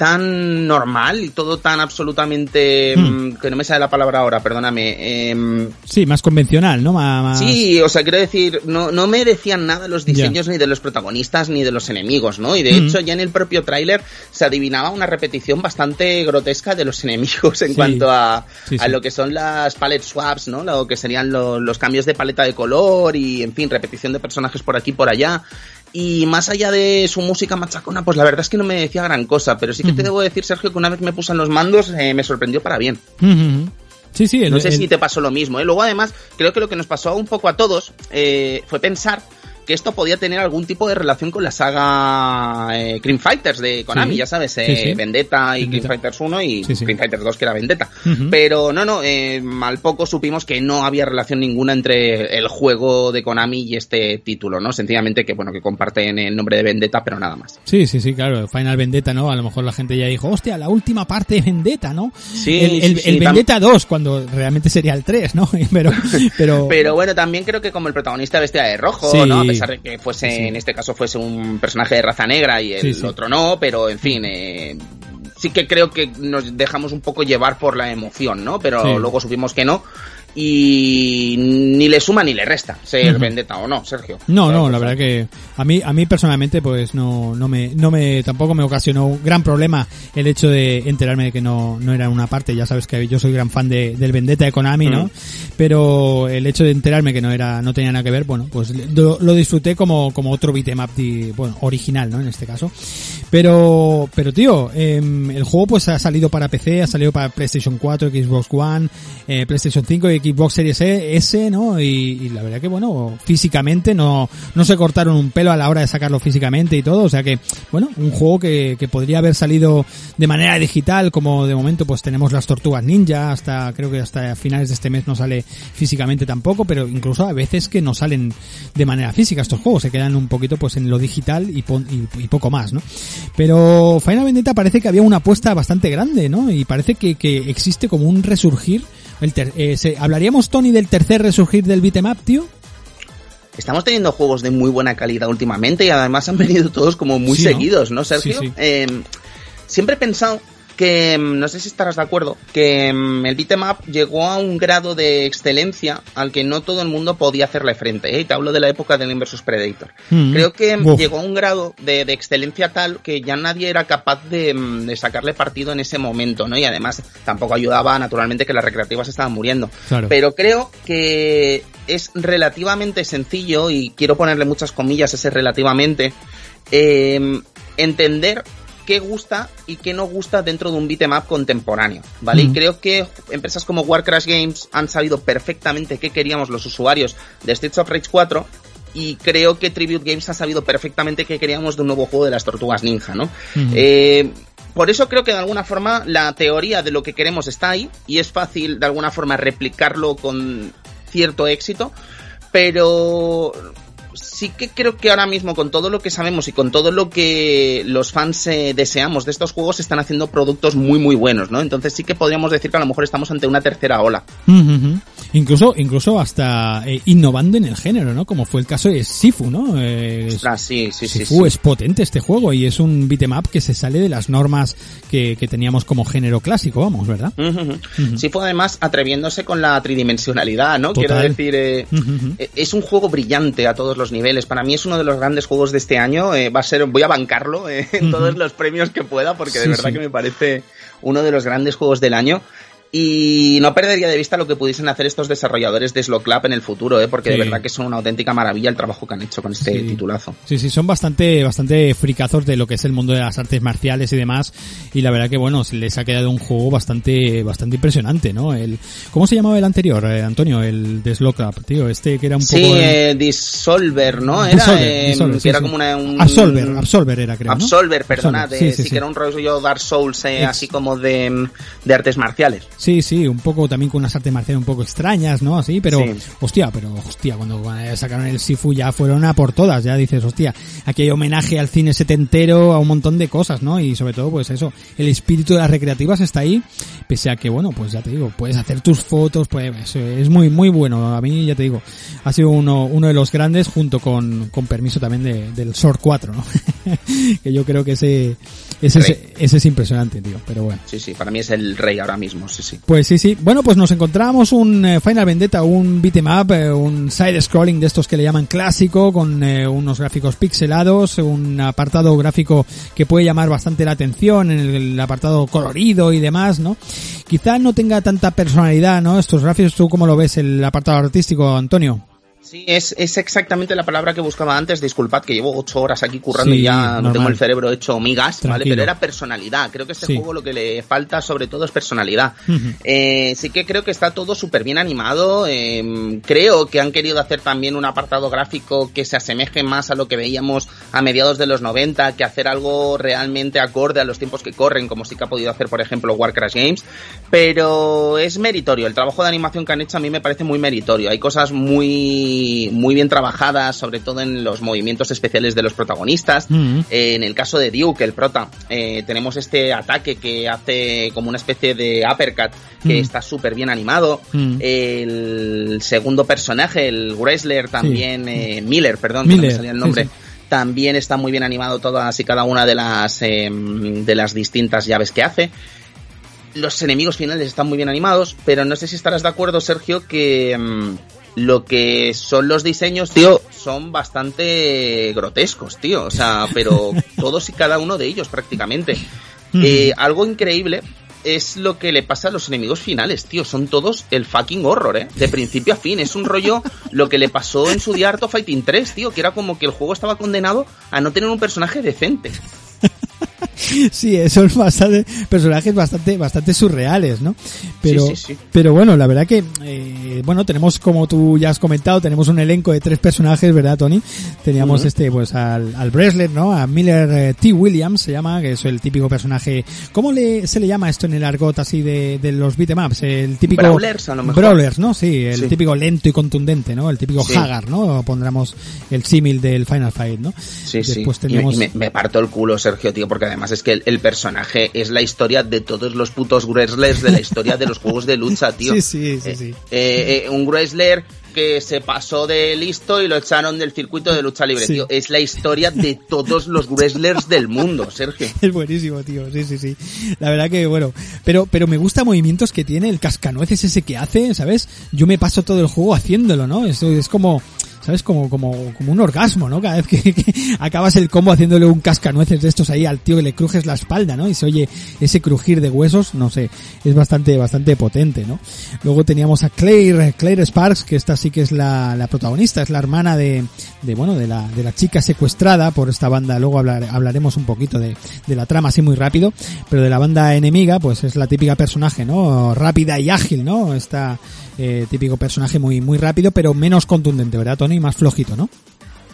tan normal y todo tan absolutamente... Hmm. Que no me sale la palabra ahora, perdóname. Eh, sí, más convencional, ¿no? Más... Sí, o sea, quiero decir, no, no me decían nada los diseños yeah. ni de los protagonistas ni de los enemigos, ¿no? Y de hmm. hecho ya en el propio tráiler se adivinaba una repetición bastante grotesca de los enemigos en sí. cuanto a, sí, sí. a lo que son las palette swaps, ¿no? Lo que serían los, los cambios de paleta de color y, en fin, repetición de personajes por aquí y por allá. Y más allá de su música machacona, pues la verdad es que no me decía gran cosa, pero sí que uh-huh. te debo decir, Sergio, que una vez me puse en los mandos, eh, me sorprendió para bien. Uh-huh. Sí, sí. El, no sé el... si te pasó lo mismo, ¿eh? Luego, además, creo que lo que nos pasó un poco a todos eh, fue pensar que esto podía tener algún tipo de relación con la saga eh, Cream Fighters de Konami, sí, ya sabes, eh, sí, sí. Vendetta y Vendetta. Cream Fighters uno y sí, sí. Cream Fighters dos, que era Vendetta. Uh-huh. Pero no, no, eh, al poco supimos que no había relación ninguna entre el juego de Konami y este título, ¿no? Sencillamente que, bueno, que comparten el nombre de Vendetta, pero nada más. Sí, sí, sí, claro, Final Vendetta, ¿no? A lo mejor la gente ya dijo, hostia, la última parte de Vendetta, ¿no? Sí, el, el, sí, sí, el Vendetta tam- dos, cuando realmente sería el tres, ¿no? Pero, pero... pero bueno, también creo que como el protagonista vestía de rojo, sí. ¿no? que fuese sí. en este caso fuese un personaje de raza negra y el sí, sí. otro no, pero en fin, eh, sí que creo que nos dejamos un poco llevar por la emoción, ¿no? Pero sí. luego supimos que no y ni le suma ni le resta ser uh-huh. Vendetta o no, Sergio. No, claro, no, la verdad que a mí a mí personalmente pues no no me no me tampoco me ocasionó un gran problema el hecho de enterarme de que no no era una parte, ya sabes que yo soy gran fan de del Vendetta de Konami, uh-huh. ¿no? Pero el hecho de enterarme que no era no tenía nada que ver, bueno, pues lo, lo disfruté como como otro beat'em up di, bueno, original, ¿no? En este caso. Pero pero tío, eh, el juego pues ha salido para P C, ha salido para PlayStation cuatro, Xbox One, eh, PlayStation cinco y Xbox Series S, ¿no? Y, y la verdad que, bueno, físicamente no no se cortaron un pelo a la hora de sacarlo físicamente y todo, o sea que, bueno, un juego que, que podría haber salido de manera digital, como de momento pues tenemos las Tortugas Ninja, hasta creo que hasta finales de este mes no sale físicamente tampoco, pero incluso a veces que no salen de manera física estos juegos, se quedan un poquito pues en lo digital y, po- y, y poco más, ¿no? Pero Final Vendetta parece que había una apuesta bastante grande, ¿no? Y parece que, que existe como un resurgir. El ter- eh, se, ¿Hablaríamos, Tony, del tercer resurgir del beat'em up, tío? Estamos teniendo juegos de muy buena calidad últimamente y además han venido todos como muy sí, seguidos, ¿no, ¿no Sergio? Sí, sí. Eh, siempre he pensado que, no sé si estarás de acuerdo, que el beat'em up llegó a un grado de excelencia al que no todo el mundo podía hacerle frente, ¿eh? Te hablo de la época del Alien versus. Predator. Mm-hmm. Creo que Uf. llegó a un grado de, de excelencia tal que ya nadie era capaz de, de sacarle partido en ese momento, ¿no? Y además tampoco ayudaba, naturalmente, que las recreativas estaban muriendo. Claro. Pero creo que es relativamente sencillo, y quiero ponerle muchas comillas a ese relativamente, eh, entender qué gusta y qué no gusta dentro de un beat'em up contemporáneo, ¿vale? Uh-huh. Y creo que empresas como Warcrash Games han sabido perfectamente qué queríamos los usuarios de Streets of Rage cuatro, y creo que Tribute Games ha sabido perfectamente qué queríamos de un nuevo juego de las Tortugas Ninja, ¿no? Uh-huh. Eh... Por eso creo que de alguna forma la teoría de lo que queremos está ahí, y es fácil de alguna forma replicarlo con cierto éxito, pero... sí que creo que ahora mismo, con todo lo que sabemos y con todo lo que los fans eh, deseamos de estos juegos, están haciendo productos muy muy buenos, ¿no? Entonces sí que podríamos decir que a lo mejor estamos ante una tercera ola. Uh-huh. Incluso incluso hasta eh, innovando en el género, ¿no? Como fue el caso de Sifu, ¿no? Eh, Ostras, sí, sí, Sifu sí, sí. Es potente este juego y es un beat'em up que se sale de las normas que, que teníamos como género clásico, vamos, ¿verdad? Uh-huh. Uh-huh. Sifu además atreviéndose con la tridimensionalidad, ¿no? Total. Quiero decir, eh, uh-huh. eh, es un juego brillante a todos los niveles. Para mí es uno de los grandes juegos de este año. Eh, va a ser, voy a bancarlo eh, en uh-huh. todos los premios que pueda porque de sí, verdad sí. que me parece uno de los grandes juegos del año. Y no perdería de vista lo que pudiesen hacer estos desarrolladores de Sloclap en el futuro, ¿eh? Porque sí. de verdad que son una auténtica maravilla el trabajo que han hecho con este sí. titulazo. Sí, sí, son bastante bastante fricazos de lo que es el mundo de las artes marciales y demás. Y la verdad que, bueno, les ha quedado un juego bastante bastante impresionante, ¿no? El ¿Cómo se llamaba el anterior, eh, Antonio? El de Sloclap, tío, este que era un sí, poco... Sí, eh, Dissolver, ¿no? Era, Dissolver, eh, Dissolver, que sí, era sí. como una... Un... Absolver, Absolver era, creo, ¿no? Absolver, perdonad, sí, eh, sí, sí, sí que era un rollo Dark Souls, eh, así como de, de artes marciales. Sí, sí, un poco también con unas artes marciales un poco extrañas, ¿no? Así, pero, sí. hostia, pero, hostia, cuando sacaron el Sifu ya fueron a por todas, ya dices, hostia, aquí hay homenaje al cine setentero, a un montón de cosas, ¿no? Y sobre todo, pues eso, el espíritu de las recreativas está ahí, pese a que, bueno, pues ya te digo, puedes hacer tus fotos, pues es muy, muy bueno. A mí, ya te digo, ha sido uno, uno de los grandes, junto con, con permiso también de, del S O R cuatro, ¿no? Que yo creo que ese, ese, ese, ese es impresionante, tío, pero bueno. Sí, sí, para mí es el rey ahora mismo, sí, sí. Pues sí, sí. Bueno, pues nos encontramos un eh, Final Vendetta, un beat'em up, eh, un side-scrolling de estos que le llaman clásico, con eh, unos gráficos pixelados, un apartado gráfico que puede llamar bastante la atención, en el, el apartado colorido y demás, ¿no? Quizá no tenga tanta personalidad, ¿no? Estos gráficos, ¿tú cómo lo ves el apartado artístico, Antonio? Sí, es, es exactamente la palabra que buscaba antes. Disculpad que llevo ocho horas aquí currando sí, y ya normal. Tengo el cerebro hecho migas, tranquilo. ¿Vale? Pero era personalidad. Creo que este sí. juego lo que le falta sobre todo es personalidad. Uh-huh. Eh, sí que creo que está todo súper bien animado. Eh, creo que han querido hacer también un apartado gráfico que se asemeje más a lo que veíamos a mediados de los noventa, que hacer algo realmente acorde a los tiempos que corren, como sí que ha podido hacer, por ejemplo, Warcrash Games. Pero es meritorio. El trabajo de animación que han hecho a mí me parece muy meritorio. Hay cosas muy... muy bien trabajadas, sobre todo en los movimientos especiales de los protagonistas. Uh-huh. Eh, en el caso de Duke, el prota, eh, tenemos este ataque que hace como una especie de uppercut que uh-huh. está súper bien animado. Uh-huh. El segundo personaje, el wrestler también, sí. eh, Miller, perdón, Miller, que no me salía el nombre. Sí, sí. También está muy bien animado todas y cada una de las, eh, de las distintas llaves que hace. Los enemigos finales están muy bien animados, pero no sé si estarás de acuerdo, Sergio, que... Mm, lo que son los diseños, tío, son bastante grotescos, tío. O sea, pero todos y cada uno de ellos prácticamente. Mm. Eh, algo increíble es lo que le pasa a los enemigos finales, tío. Son todos el fucking horror, ¿eh? De principio a fin. Es un rollo lo que le pasó en su día Art of Fighting tres, tío. Que era como que el juego estaba condenado a no tener un personaje decente. Sí, son bastante, personajes bastante bastante surreales, ¿no? Pero, sí, sí, sí. pero bueno, la verdad que, eh, bueno, tenemos, como tú ya has comentado, tenemos un elenco de tres personajes, ¿verdad, Tony? Teníamos uh-huh. este, pues, al, al Bresler, ¿no? A Miller T. Williams se llama, que es el típico personaje... ¿Cómo le se le llama esto en el argot así de, de los beat'em ups? El típico... Brawlers, a lo mejor. Brawlers, ¿no? Sí, el sí. típico lento y contundente, ¿no? El típico sí. Hagar, ¿no? Pondremos el símil del Final Fight, ¿no? Sí, Después sí. Teníamos... Y me, me parto el culo, Sergio, tío, porque además es que el, el personaje es la historia de todos los putos wrestlers de la historia de los juegos de lucha, tío. Sí, sí, sí, sí. Eh, eh, un wrestler que se pasó de listo y lo echaron del circuito de lucha libre, sí. tío. Es la historia de todos los wrestlers del mundo, Sergio. Es buenísimo, tío. Sí, sí, sí. La verdad que, bueno, pero pero me gusta movimientos que tiene, el cascanueces ese que hace, ¿sabes? Yo me paso todo el juego haciéndolo, ¿no? Es, es como... ¿Sabes? Como, como, como un orgasmo, ¿no? Cada vez que, que acabas el combo haciéndole un cascanueces de estos ahí al tío que le crujes la espalda, ¿no? Y se oye ese crujir de huesos, no sé, es bastante, bastante potente, ¿no? Luego teníamos a Claire, Claire Sparks, que esta sí que es la, la protagonista, es la hermana de, de, bueno, de la, de la chica secuestrada por esta banda, luego hablar, hablaremos un poquito de, de la trama así muy rápido, pero de la banda enemiga, pues es la típica personaje, ¿no? Rápida y ágil, ¿no? Esta, eh, típico personaje muy, muy rápido, pero menos contundente, ¿verdad, Tony? Y más flojito, ¿no?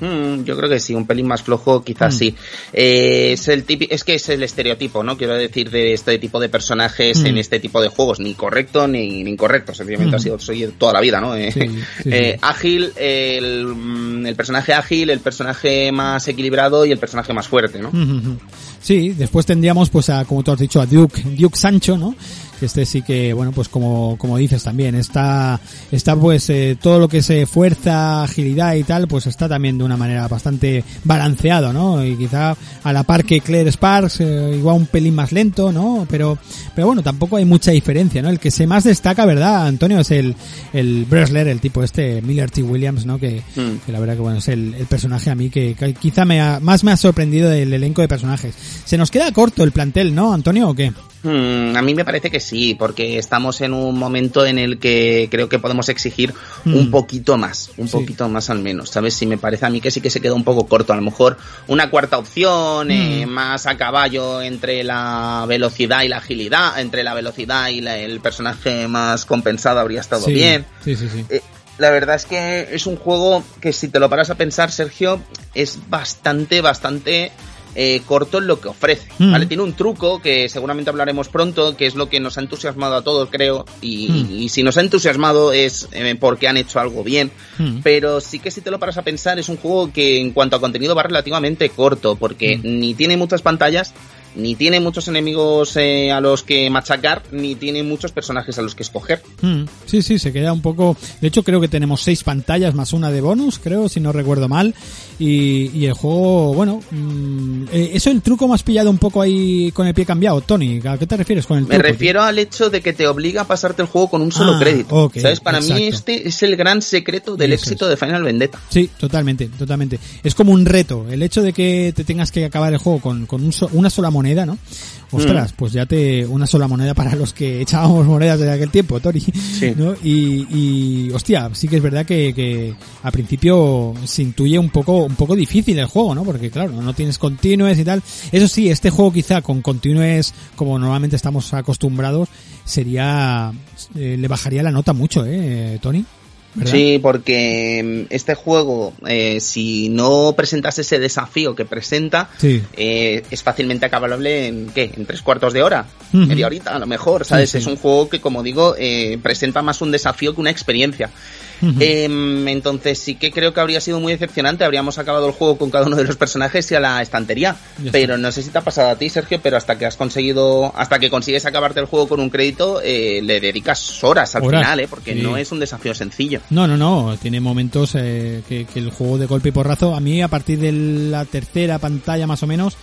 Mm, yo creo que sí, un pelín más flojo quizás mm. sí. Eh, es el tipi- es que es el estereotipo, ¿no? Quiero decir, de este tipo de personajes mm. en este tipo de juegos, ni correcto ni, ni incorrecto, sencillamente mm. ha sido soy toda la vida, ¿no? Eh, sí, sí, eh, sí. Ágil, eh, el, el personaje ágil, el personaje más equilibrado y el personaje más fuerte, ¿no? Mm-hmm. Sí, después tendríamos, pues, a, como tú has dicho, a Duke, Duke Sancho, ¿no? Que este sí que, bueno, pues como, como dices también, está, está pues, eh, todo lo que es eh, fuerza, agilidad y tal, pues está también de una manera bastante balanceado, ¿no? Y quizá a la par que Claire Sparks, eh, igual un pelín más lento, ¿no? Pero, pero bueno, tampoco hay mucha diferencia, ¿no? El que se más destaca, ¿verdad, Antonio? Es el, el Bresler, el tipo este, Miller T. Williams, ¿no? Que, mm. que la verdad que, bueno, es el, el personaje a mí que, que quizá me ha, más me ha sorprendido del elenco de personajes. Se nos queda corto el plantel, ¿no, Antonio, o qué? Hmm, a mí me parece que sí, porque estamos en un momento en el que creo que podemos exigir hmm. un poquito más, un sí. poquito más al menos, ¿sabes? Si me parece a mí que sí que se queda un poco corto, a lo mejor una cuarta opción, hmm. eh, más a caballo entre la velocidad y la agilidad, entre la velocidad y la, el personaje más compensado habría estado sí. bien. Sí, sí, sí. Eh, La verdad es que es un juego que, si te lo paras a pensar, Sergio, es bastante, bastante eh, corto en lo que ofrece, mm. ¿vale? Tiene un truco que seguramente hablaremos pronto, que es lo que nos ha entusiasmado a todos, creo, y, mm. y si nos ha entusiasmado es eh, porque han hecho algo bien, mm. pero sí que si te lo paras a pensar es un juego que en cuanto a contenido va relativamente corto, porque mm. ni tiene muchas pantallas, ni tiene muchos enemigos eh, a los que machacar, ni tiene muchos personajes a los que escoger. Mm, sí, sí, se queda un poco... De hecho, creo que tenemos seis pantallas más una de bonus, creo, si no recuerdo mal. Y, y el juego, bueno... Mm, eh, eso el truco me has pillado un poco ahí con el pie cambiado, Tony. ¿A qué te refieres con el truco? Me refiero tío? al hecho de que te obliga a pasarte el juego con un solo ah, crédito. Okay, ¿sabes? Para exacto. mí este es el gran secreto del eso éxito es. de Final Vendetta. Sí, totalmente, totalmente. Es como un reto. El hecho de que te tengas que acabar el juego con, con un so, una sola moneda moneda, ¿no? Ostras, mm. pues ya te... Una sola moneda para los que echábamos monedas de aquel tiempo, Tori. Sí. ¿No? Y, y, hostia, sí que es verdad que, que al principio se intuye un poco un poco difícil el juego, ¿no? Porque, claro, no tienes continues y tal. Eso sí, este juego quizá con continues, como normalmente estamos acostumbrados, sería... Eh, le bajaría la nota mucho, ¿eh, Tony? ¿Verdad? Sí, porque este juego, eh, si no presentas ese desafío que presenta, sí. eh, es fácilmente acabable en, ¿qué? En tres cuartos de hora, uh-huh. media horita a lo mejor, ¿sabes? Sí, sí. Es un juego que, como digo, eh, presenta más un desafío que una experiencia. Uh-huh. Eh, entonces sí que creo que habría sido muy decepcionante, habríamos acabado el juego con cada uno de los personajes y a la estantería, pero no sé si te ha pasado a ti, Sergio, pero hasta que has conseguido hasta que consigues acabarte el juego con un crédito eh, le dedicas horas al ¿Horas? final, eh, porque sí. no es un desafío sencillo. No, no, no, tiene momentos eh, que, que el juego de golpe y porrazo, a mí a partir de la tercera pantalla más o menos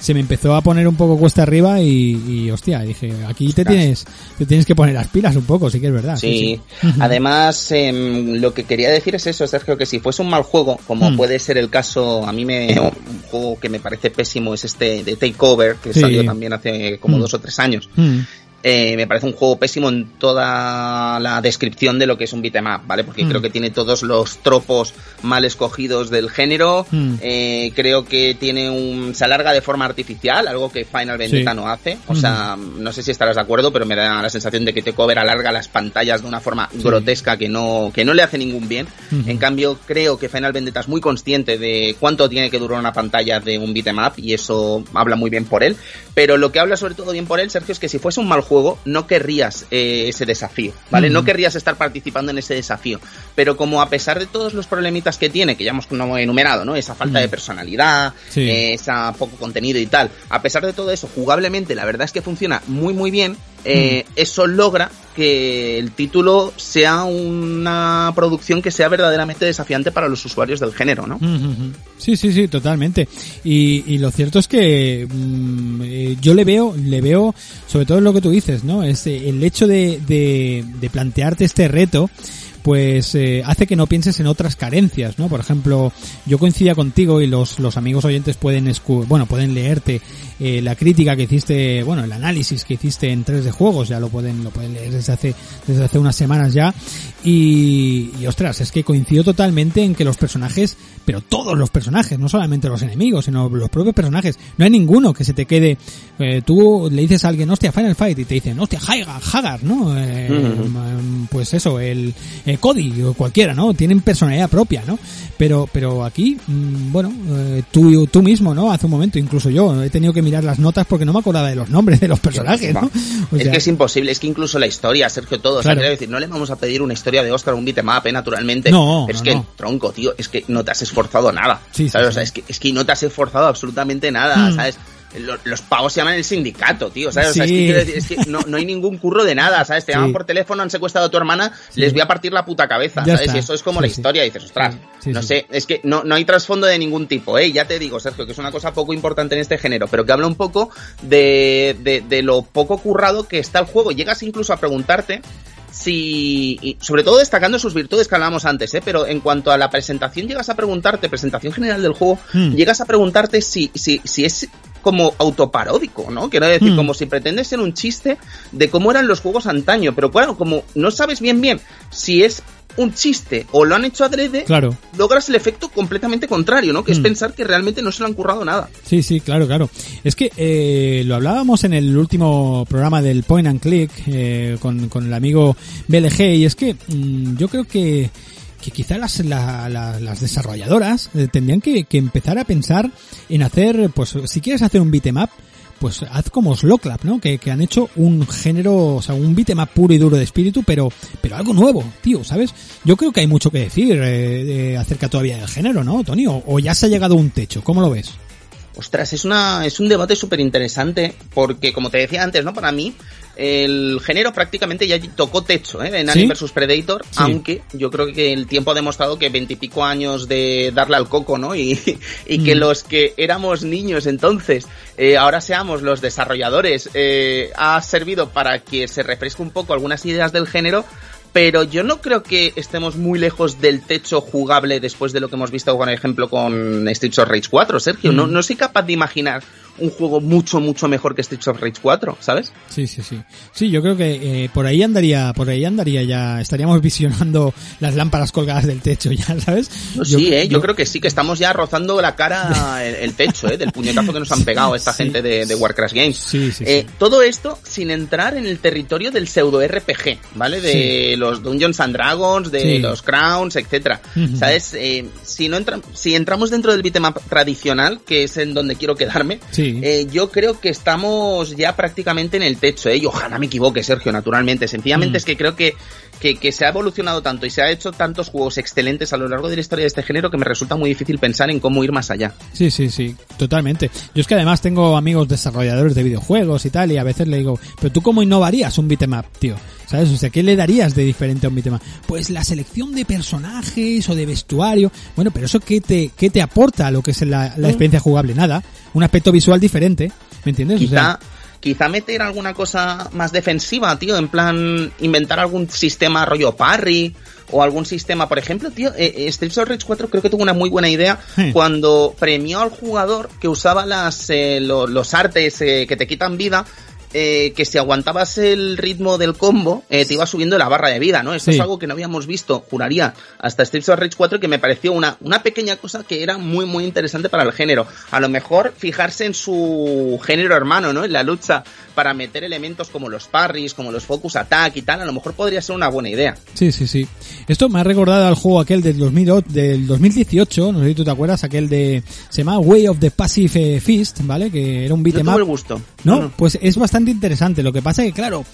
se me empezó a poner un poco cuesta arriba y, y hostia, dije, aquí te tienes te tienes que poner las pilas un poco, sí que es verdad. Sí, sí, sí. Además, eh, lo que quería decir es eso, Sergio, que si fuese un mal juego, como mm. puede ser el caso, a mí me un juego que me parece pésimo es este de Takeover, que sí. salió también hace como mm. dos o tres años. Mm. Eh, me parece un juego pésimo en toda la descripción de lo que es un beat'em up, ¿vale? Porque mm. creo que tiene todos los tropos mal escogidos del género. Mm. Eh, creo que tiene un. Se alarga de forma artificial, algo que Final Vendetta sí. no hace. O mm. sea, no sé si estarás de acuerdo, pero me da la sensación de que Takeover alarga las pantallas de una forma sí. grotesca que no, que no le hace ningún bien. Mm. En cambio, creo que Final Vendetta es muy consciente de cuánto tiene que durar una pantalla de un beat'em up, y eso habla muy bien por él. Pero lo que habla sobre todo bien por él, Sergio, es que si fuese un mal juego no querrías eh, ese desafío, ¿vale? Uh-huh. No querrías estar participando en ese desafío, pero como a pesar de todos los problemitas que tiene, que ya hemos enumerado, ¿no? Esa falta uh-huh. de personalidad, sí. eh, esa poco contenido y tal, a pesar de todo eso, jugablemente la verdad es que funciona muy muy bien, eh, uh-huh. eso logra que el título sea una producción que sea verdaderamente desafiante para los usuarios del género, ¿no? Uh-huh. Sí, sí, sí, totalmente. Y, y lo cierto es que mmm, yo le veo, le veo, sobre todo en lo que tú dices, ¿no? Es el hecho de, de, de plantearte este reto, pues eh, hace que no pienses en otras carencias, ¿no? Por ejemplo, yo coincidía contigo y los los amigos oyentes pueden escu- bueno, pueden leerte eh, la crítica que hiciste, bueno, el análisis que hiciste en tres D Juegos, ya lo pueden lo pueden leer desde hace desde hace unas semanas ya, y, y ostras, es que coincido totalmente en que los personajes, pero todos los personajes, no solamente los enemigos, sino los propios personajes, no hay ninguno que se te quede, eh, tú le dices a alguien, hostia, Final Fight, y te dicen, hostia, Hagar, Hagar, ¿no? Eh, mm-hmm. Pues eso, el... Cody o cualquiera, ¿no? Tienen personalidad propia, ¿no? Pero pero aquí, mmm, bueno, eh, tú tú mismo, ¿no? Hace un momento, incluso yo, he tenido que mirar las notas porque no me acordaba de los nombres de los personajes, ¿no? O sea, es que es imposible, es que incluso la historia, Sergio, todo, claro. O sea, quiero decir, no le vamos a pedir una historia de Oscar, un beatmap, eh, naturalmente, no, pero no, es que, no. tronco, tío, es que no te has esforzado nada, sí, ¿sabes? Sí, o sea, sí. es, que, es que no te has esforzado absolutamente nada, mm. ¿sabes? Los, los pavos se llaman el sindicato, tío, ¿sabes? Sí. O sea, es que, es que no, no hay ningún curro de nada, ¿sabes? Te sí. llaman por teléfono, han secuestrado a tu hermana, sí. les voy a partir la puta cabeza, ya ¿sabes? Está. Y eso es como sí, la sí. historia, y dices, ostras, sí. Sí, no sí. sé, es que no, no hay trasfondo de ningún tipo, ¿eh? Ya te digo, Sergio, que es una cosa poco importante en este género, pero que habla un poco de, de, de lo poco currado que está el juego. Llegas incluso a preguntarte si, y sobre todo destacando sus virtudes que hablábamos antes, ¿eh? Pero en cuanto a la presentación llegas a preguntarte, presentación general del juego, mm. llegas a preguntarte si, si, si es como autoparódico, ¿no? Quiero decir, mm. como si pretendes ser un chiste de cómo eran los juegos antaño, pero claro, como no sabes bien bien si es un chiste o lo han hecho adrede, claro. logras el efecto completamente contrario, ¿no? Que mm. es pensar que realmente no se lo han currado nada. Sí, sí, claro, claro. Es que eh, lo hablábamos en el último programa del Point and Click eh, con, con el amigo B L G, y es que mmm, yo creo que que quizá las, la, la, las desarrolladoras tendrían que, que empezar a pensar en hacer, pues si quieres hacer un beat'em up, pues haz como Sloclap, ¿no? Que, que han hecho un género, o sea, un beat'em up puro y duro de espíritu, pero pero algo nuevo, tío, ¿sabes? Yo creo que hay mucho que decir eh, eh, acerca todavía del género, ¿no, Tony? O, o ya se ha llegado a un techo, ¿cómo lo ves? Ostras, es una es un debate súper interesante porque, como te decía antes, ¿no? Para mí, el género prácticamente ya tocó techo, ¿eh? En ¿Sí? Alien versus. Predator, sí. aunque yo creo que el tiempo ha demostrado que veintipico años de darle al coco, ¿no? Y, y mm. que los que éramos niños entonces, eh, ahora seamos los desarrolladores, eh, ha servido para que se refresque un poco algunas ideas del género, pero yo no creo que estemos muy lejos del techo jugable después de lo que hemos visto, por ejemplo, con Streets of Rage cuatro, Sergio. Mm. No, no soy capaz de imaginar un juego mucho, mucho mejor que Streets of Rage cuatro, ¿sabes? Sí, sí, sí. Sí, yo creo que eh, por ahí andaría, por ahí andaría ya, estaríamos visionando las lámparas colgadas del techo ya, ¿sabes? No, yo, sí, eh, yo... yo creo que sí, que estamos ya rozando la cara el, el techo, eh, del puñetazo que nos han pegado esta sí, gente de, de Warcrash Games. Sí, sí, eh, sí. Todo esto sin entrar en el territorio del pseudo R P G, ¿vale? De sí. los Dungeons and Dragons, de sí. los Crowns, etcétera. Uh-huh. ¿Sabes? Eh, si no entra... si entramos dentro del beat'em up tradicional, que es en donde quiero quedarme, sí. Eh, yo creo que estamos ya prácticamente en el techo, ¿eh? Y ojalá me equivoque, Sergio, naturalmente. Sencillamente mm. es que creo que, que, que se ha evolucionado tanto y se ha hecho tantos juegos excelentes a lo largo de la historia de este género que me resulta muy difícil pensar en cómo ir más allá. Sí, sí, sí, totalmente. Yo es que además tengo amigos desarrolladores de videojuegos y tal, y a veces le digo, pero tú ¿cómo innovarías un beat'em up, tío? ¿Sabes? O sea, ¿qué le darías de diferente a un beat'em up? Pues la selección de personajes o de vestuario. Bueno, pero eso ¿qué te, qué te aporta a lo que es la, la experiencia jugable? Nada. Un aspecto visual diferente, ¿me entiendes? Quizá, o sea, quizá meter alguna cosa más defensiva, tío, en plan inventar algún sistema rollo parry o algún sistema, por ejemplo, tío, eh, Streets of Rage cuatro creo que tuvo una muy buena idea sí. cuando premió al jugador que usaba las eh, lo, los artes eh, que te quitan vida. Eh, que si aguantabas el ritmo del combo, eh, te iba subiendo la barra de vida, ¿no? Esto sí. es algo que no habíamos visto, juraría, hasta Streets of Rage cuatro, que me pareció una, una pequeña cosa que era muy, muy interesante para el género. A lo mejor fijarse en su género hermano, ¿no? En la lucha, para meter elementos como los parries, como los focus attack y tal, a lo mejor podría ser una buena idea. Sí, sí, sí. Esto me ha recordado al juego aquel del, dos mil, del dos mil dieciocho, no sé si tú te acuerdas, aquel de... se llama Way of the Passive Fist, ¿vale? Que era un beat'em up. No tuve el gusto. ¿No? No, pues es bastante interesante. Lo que pasa es que, claro,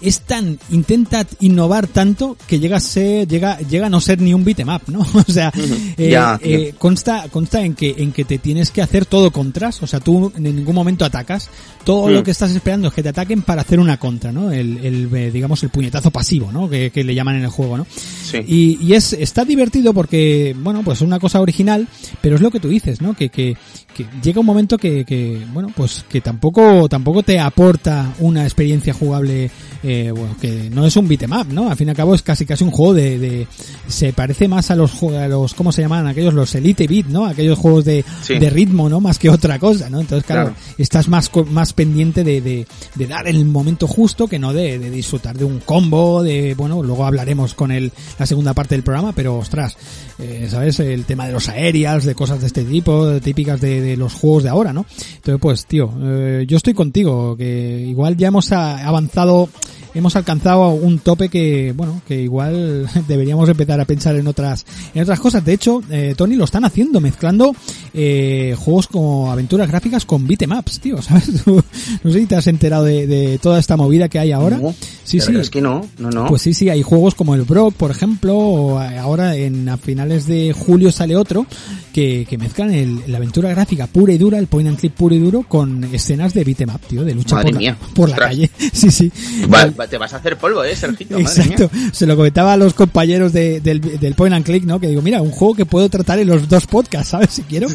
es tan, intenta innovar tanto que llega a ser, llega, llega a no ser ni un beat'em up, ¿no? O sea, uh-huh. eh, yeah, eh, yeah. consta, consta en que, en que te tienes que hacer todo contras, o sea, tú en ningún momento atacas, todo uh-huh. lo que estás esperando es que te ataquen para hacer una contra, ¿no? El, el eh, digamos, el puñetazo pasivo, ¿no? Que, que le llaman en el juego, ¿no? Sí. Y, y es, está divertido porque, bueno, pues es una cosa original, pero es lo que tú dices, ¿no? Que, que, que llega un momento que, que, bueno, pues que tampoco, tampoco te aporta una experiencia jugable, Eh, bueno, que no es un beat'em up, ¿no? Al fin y al cabo es casi casi un juego de, de se parece más a los a los ¿cómo se llaman? Aquellos los Elite Beat, ¿no? Aquellos juegos de, sí. de ritmo, ¿no? Más que otra cosa, ¿no? Entonces, claro, claro. estás más más pendiente de, de de dar el momento justo que no de, de disfrutar de un combo, de bueno, luego hablaremos con el la segunda parte del programa, pero ostras, eh, ¿sabes? El tema de los aerials, de cosas de este tipo, típicas de, de los juegos de ahora, ¿no? Entonces, pues, tío, eh, yo estoy contigo, que igual ya hemos avanzado hemos alcanzado un tope que, bueno, que igual deberíamos empezar a pensar en otras, en otras cosas. De hecho, eh, Tony, lo están haciendo, mezclando eh, juegos como aventuras gráficas con beat'em ups, tío, ¿sabes? No sé si te has enterado de, de toda esta movida que hay ahora. No, sí, sí. Es que no, no, no. Pues sí, sí, hay juegos como el Brock, por ejemplo, o ahora en a finales de julio sale otro que, que mezclan el, la aventura gráfica pura y dura, el point and click puro y duro, con escenas de beat'em up, tío, de lucha madre por, mía. La, por la calle. Sí, sí. Va, va, te vas a hacer polvo, eh, Sergito. Exacto. Madre mía. Se lo comentaba a los compañeros de, del, del point and click, ¿no? Que digo, mira, un juego que puedo tratar en los dos podcasts, ¿sabes? Si quiero.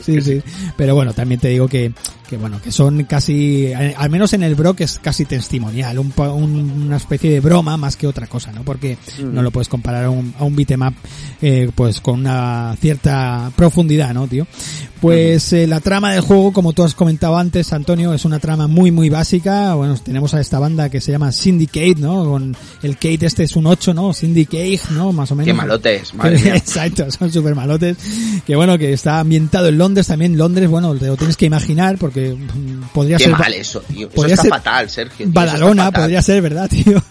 Sí, sí. Pero bueno, también te digo que, que bueno, que son casi, al menos en el Brock es casi testimonial, un, un, una especie de broma más que otra cosa, ¿no? Porque mm. no lo puedes comparar a un, a un beat'em up, eh, pues con una cierta profundidad, ¿no, tío? Pues eh, la trama del juego, como tú has comentado antes, Antonio, es una trama muy muy básica. Bueno, tenemos a esta banda que se llama Syndicate, ¿no? Con el Kate este es un ocho, ¿no? Syndicate, ¿no? Más o menos. Qué malotes, madre mía. Exacto, son súper malotes. Que bueno, que está ambientado en Londres también. Londres, bueno, te lo tienes que imaginar porque podría Qué ser... Qué mal eso, tío. Eso está fatal, Sergio. Tío, Badalona fatal. Podría ser, ¿verdad, tío?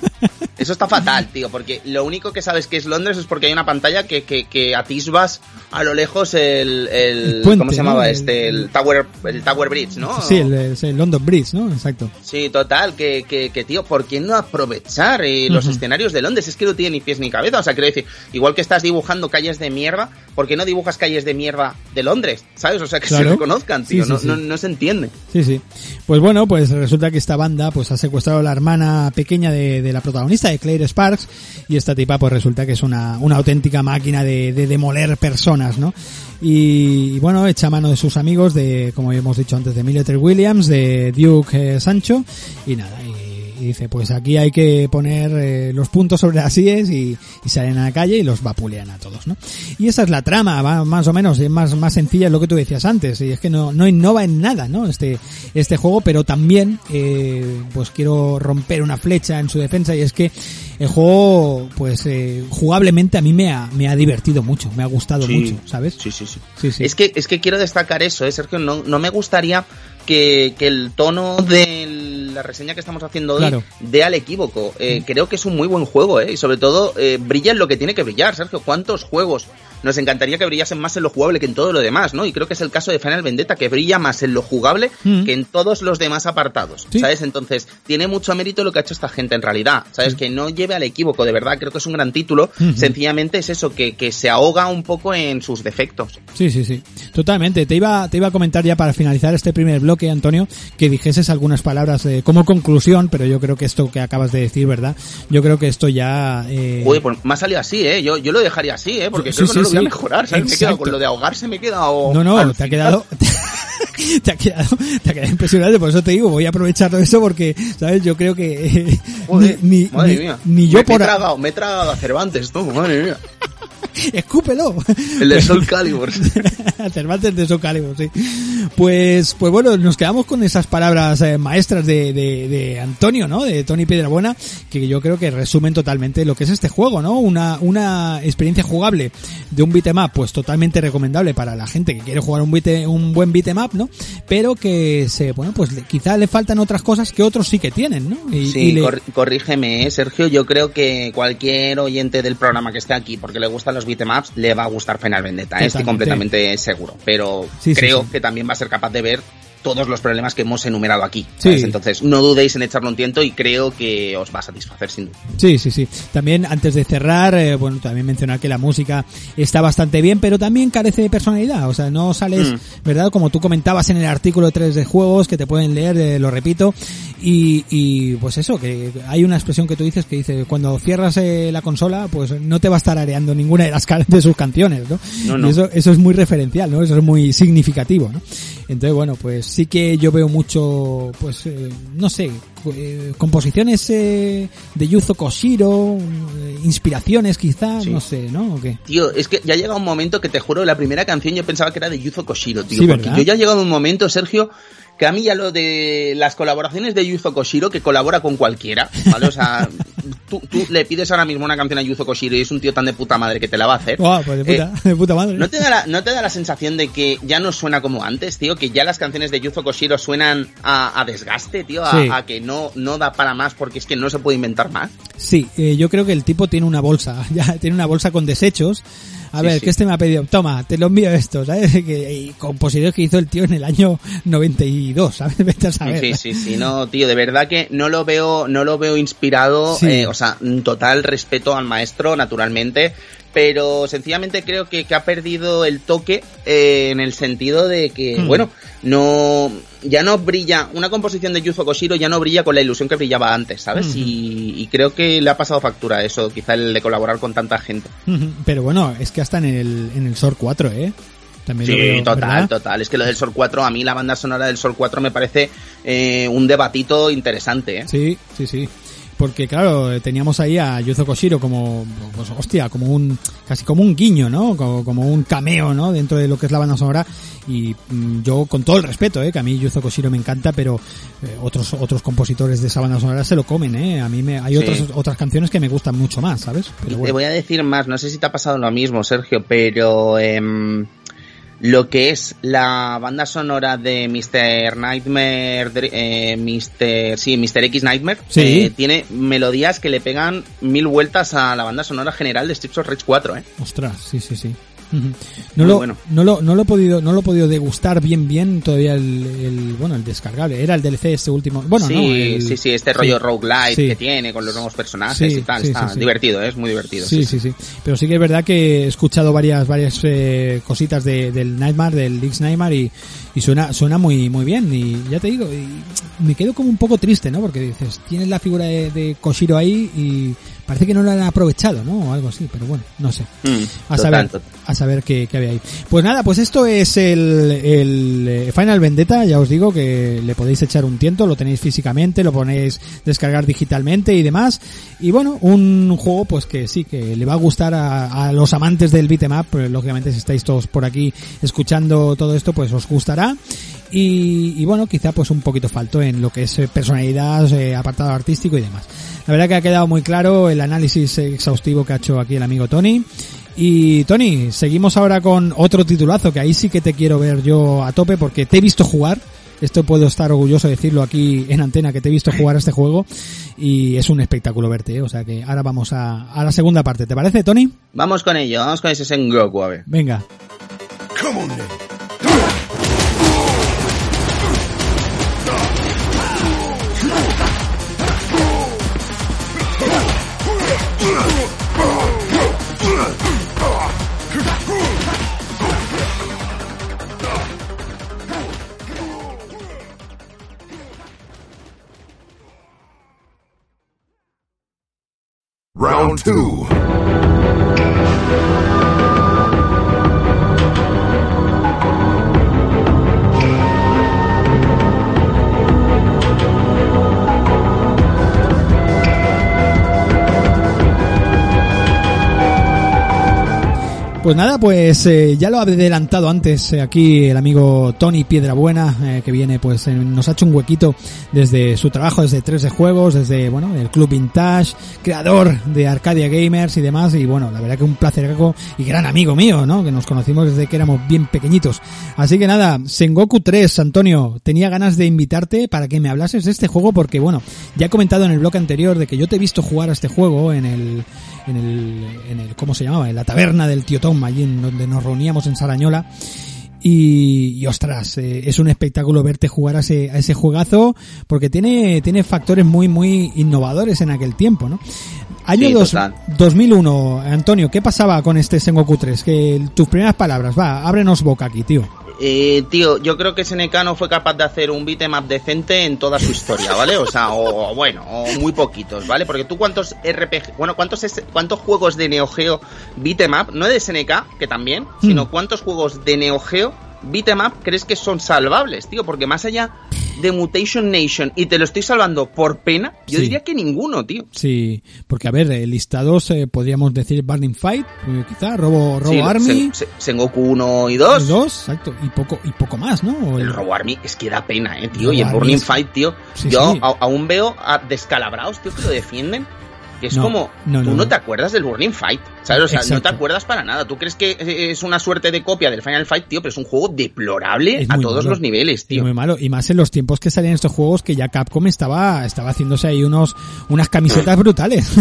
Eso está fatal, tío, porque lo único que sabes que es Londres es porque hay una pantalla que, que, que atisbas a lo lejos el... el, el ¿Cómo se llamaba este? El Tower, el Tower Bridge, ¿no? Sí, el, el London Bridge, ¿no? Exacto. Sí, total, que, que, que tío, ¿por qué no aprovechar eh, los uh-huh. escenarios de Londres? Es que no tiene ni pies ni cabeza, o sea, quiero decir, igual que estás dibujando calles de mierda, ¿por qué no dibujas calles de mierda de Londres? ¿Sabes? O sea, que claro. se reconozcan, tío, sí, sí, no, sí. No, no se entiende. Sí, sí. Pues bueno, pues resulta que esta banda pues ha secuestrado a la hermana pequeña de, de la protagonista, de Claire Sparks, y esta tipa pues resulta que es una, una auténtica máquina de, de demoler personas, ¿no? Y, y bueno, echa mano de sus amigos, de como hemos dicho antes, de Miller T. Williams, de Duke eh, Sancho, y nada, y, y dice, pues aquí hay que poner eh, los puntos sobre las íes y, y salen a la calle y los vapulean a todos, ¿no? Y esa es la trama, va, más o menos, es más, más sencilla, es lo que tú decías antes, y es que no, no innova en nada, ¿no? Este, este juego, pero también, eh, pues quiero romper una flecha en su defensa, y es que el juego, pues, eh, jugablemente a mí me ha, me ha divertido mucho, me ha gustado sí, mucho, ¿sabes? Sí, sí, sí. sí, sí. Es que, es que quiero destacar eso, ¿eh, Sergio? No, no me gustaría que, que el tono de la reseña que estamos haciendo hoy claro. dé al equívoco. Eh, creo que es un muy buen juego, ¿eh? Y sobre todo, eh, brilla en lo que tiene que brillar, Sergio. ¿Cuántos juegos nos encantaría que brillasen más en lo jugable que en todo lo demás, ¿no? Y creo que es el caso de Final Vendetta, que brilla más en lo jugable mm. que en todos los demás apartados, ¿sí? ¿Sabes? Entonces, tiene mucho mérito lo que ha hecho esta gente en realidad, ¿sabes? Mm. Que no lleve al equívoco, de verdad, creo que es un gran título, mm-hmm. sencillamente es eso, que, que se ahoga un poco en sus defectos. Sí, sí, sí, totalmente. Te iba, te iba a comentar ya para finalizar este primer bloque, Antonio, que dijeses algunas palabras eh, como conclusión, pero yo creo que esto que acabas de decir, ¿verdad? Yo creo que esto ya... Eh... Uy, pues me ha salido así, ¿eh? Yo, yo lo dejaría así, ¿eh? Porque sí, creo sí, que no sí, lo voy a mejorar, ¿sabes? Me he quedado con lo de ahogarse, me he quedado... No, no, te ha quedado... Te ha quedado, te ha quedado impresionante, por eso te digo, voy a aprovecharlo eso porque, ¿sabes? Yo creo que eh, Joder, ni, madre ni, mía. ni yo me, por... Me he tragado, me he tragado a Cervantes, tú, madre mía. Escúpelo. El de Soul Calibur. Cervantes de Soul Calibur, sí. Pues, pues bueno, nos quedamos con esas palabras eh, maestras de, de, de Antonio, ¿no? De Tony Piedrabuena, que yo creo que resumen totalmente lo que es este juego, ¿no? Una, una experiencia jugable de un beat'em up, pues totalmente recomendable para la gente que quiere jugar un beat, un buen beat'em up, ¿no? Pero que se, bueno, pues quizá le faltan otras cosas que otros sí que tienen, ¿no? Y, sí, y le... cor- corrígeme, ¿eh, Sergio? Yo creo que cualquier oyente del programa que esté aquí, porque le gustan los beat'em ups, le va a gustar Final Vendetta, ¿eh? Estoy completamente seguro, pero sí, creo sí, sí. que también va a ser capaz de ver todos los problemas que hemos enumerado aquí, ¿sabes? Sí. Entonces no dudéis en echarle un tiento y creo que os va a satisfacer sin duda. Sí, sí, sí. También antes de cerrar, eh, bueno, también mencionar que la música está bastante bien, pero también carece de personalidad, o sea, no sales, mm. ¿verdad? Como tú comentabas en el artículo tres de juegos que te pueden leer, eh, lo repito, y, y pues eso, que hay una expresión que tú dices que dice, cuando cierras eh, la consola, pues no te va a estar areando ninguna de las de sus canciones, ¿no? No, no. Y eso, eso es muy referencial, ¿no? Eso es muy significativo, ¿no? Entonces, bueno, pues sí que yo veo mucho, pues, eh, no sé, eh, composiciones eh, de Yuzo Koshiro, eh, inspiraciones quizás, sí. no sé, ¿no? ¿O qué? Tío, es que ya llega un momento que te juro, la primera canción yo pensaba que era de Yuzo Koshiro, tío. Sí, porque ¿verdad? Yo ya he llegado un momento, Sergio, que a mí ya lo de las colaboraciones de Yuzo Koshiro, que colabora con cualquiera, ¿vale? O sea... tú, tú le pides ahora mismo una canción a Yuzo Koshiro y es un tío tan de puta madre que te la va a hacer. Wow, pues de puta, eh, de puta madre. ¿no te, da la, ¿No te da la sensación de que ya no suena como antes, tío? Que ya las canciones de Yuzo Koshiro suenan a, a desgaste, tío, a, sí. a que no, no da para más porque es que no se puede inventar más. Sí, eh, yo creo que el tipo tiene una bolsa, ya tiene una bolsa con desechos. A sí, ver, sí. ¿qué este me ha pedido? Toma, te lo envío esto, ¿sabes? Que, y compositores que hizo el tío en el año noventa y dos, ¿sabes? Vete a saber. Sí, sí, sí, no, tío, de verdad que no lo veo, no lo veo inspirado, sí. eh, o sea, total respeto al maestro, naturalmente, pero sencillamente creo que, que ha perdido el toque eh, en el sentido de que, mm. bueno, no, ya no brilla, una composición de Yuzo Koshiro ya no brilla con la ilusión que brillaba antes, ¿sabes? Mm-hmm. Y, y creo que le ha pasado factura eso, quizá el de colaborar con tanta gente. Mm-hmm. Pero bueno, es que hasta en el, en el S O R cuatro, ¿eh? También sí, veo, total, ¿verdad? Total. Es que lo del S O R cuatro, a mí la banda sonora del S O R cuatro me parece eh, un debatito interesante, ¿eh? Sí, sí, sí. Porque claro, teníamos ahí a Yuzo Koshiro como, pues hostia, como un, casi como un guiño, ¿no? Como, como un cameo, ¿no? Dentro de lo que es la banda sonora. Y yo, con todo el respeto, ¿eh? Que a mí Yuzo Koshiro me encanta, pero eh, otros, otros compositores de esa banda sonora se lo comen, ¿eh? A mí me, hay sí. otras, otras canciones que me gustan mucho más, ¿sabes? Pero bueno. Te voy a decir más, no sé si te ha pasado lo mismo, Sergio, pero, eh... lo que es la banda sonora de mister Nightmare, eh, mister sí, mister X Nightmare, ¿sí? eh, tiene melodías que le pegan mil vueltas a la banda sonora general de Streets of Rage cuatro, ¿eh? Ostras, sí, sí, sí. Uh-huh. No, lo, bueno. no lo no lo he podido no lo he podido degustar bien bien todavía el, el bueno el descargable, era el D L C este último. Bueno, sí, no, el, sí, sí, este rollo sí, roguelite sí. que tiene con los nuevos personajes sí, y tal, sí, está sí, divertido, sí. ¿eh? Es muy divertido. Sí, sí, sí, sí. Pero sí que es verdad que he escuchado varias varias eh, cositas de, del Nightmare, del X Nightmare y, y suena suena muy muy bien y ya te digo, y me quedo como un poco triste, ¿no? Porque dices, tienes la figura de, de Koshiro ahí y parece que no lo han aprovechado, ¿no? O algo así, pero bueno, no sé. Mm, a saber, total, total. a saber qué, qué había ahí. Pues nada, pues esto es el, el Final Vendetta, ya os digo que le podéis echar un tiento, lo tenéis físicamente, lo ponéis descargar digitalmente y demás. Y bueno, un juego pues que sí, que le va a gustar a, a los amantes del beat'em up, pues, lógicamente si estáis todos por aquí escuchando todo esto, pues os gustará. Y, y bueno, quizá pues un poquito faltó en lo que es personalidad, eh, apartado artístico y demás. La verdad que ha quedado muy claro el análisis exhaustivo que ha hecho aquí el amigo Tony. Y Tony, seguimos ahora con otro titulazo que ahí sí que te quiero ver yo a tope porque te he visto jugar. Esto puedo estar orgulloso de decirlo aquí en antena, que te he visto jugar a este juego y es un espectáculo verte, ¿eh? O sea que ahora vamos a, a la segunda parte. ¿Te parece, Tony? Vamos con ello, vamos con ese Sengoku, a ver. Venga. Come on, man. Round two. Pues nada, pues eh, ya lo ha adelantado antes eh, aquí el amigo Tony Piedrabuena, eh, que viene, pues eh, nos ha hecho un huequito desde su trabajo, desde tres D Juegos, desde, bueno, el Club Vintage, creador de Arcadia Gamers y demás, y bueno, la verdad que un placeraco y gran amigo mío, ¿no? Que nos conocimos desde que éramos bien pequeñitos. Así que nada, Sengoku tres, Antonio, tenía ganas de invitarte para que me hablases de este juego porque, bueno, ya he comentado en el blog anterior de que yo te he visto jugar a este juego en el, en el, en el, ¿cómo se llamaba? En la taberna del tío Tom, allí en donde nos reuníamos en Sarañola y, y ostras, eh, es un espectáculo verte jugar a ese, a ese juegazo porque tiene, tiene factores muy muy innovadores en aquel tiempo, ¿no? Año sí, dos, dos mil uno, Antonio, ¿qué pasaba con este Sengoku tres? Que, tus primeras palabras, va, ábrenos boca aquí, tío. Eh, tío, yo creo que S N K no fue capaz de hacer un beat'em up decente en toda su historia, ¿vale? O sea, o, o bueno, o muy poquitos, ¿vale? Porque tú cuántos R P G, bueno, cuántos cuántos juegos de Neo Geo beat'em up, no de S N K, que también, mm. sino cuántos juegos de Neo Geo beat'em up crees que son salvables, tío, porque más allá de Mutation Nation, y te lo estoy salvando por pena, yo sí. diría que ninguno, tío. Sí, porque a ver, listados eh, podríamos decir Burning Fight, eh, quizá, Robo, Robo sí, Army. Sen, Sengoku uno y dos. dos, exacto, y poco, y poco más, ¿no? El... el Robo Army es que da pena, eh, tío, Robo y el Burning es... Fight, tío, sí, yo sí. A, aún veo a descalabrados, tío, que lo defienden. que es no, como no, tú no, no te acuerdas del Burning Fight, ¿sabes? O sea, exacto, no te acuerdas para nada. Tú crees que es una suerte de copia del Final Fight, tío, pero es un juego deplorable a todos malo, los niveles, tío. Es muy malo, y más en los tiempos que salían estos juegos, que ya Capcom estaba estaba haciéndose ahí unos unas camisetas brutales.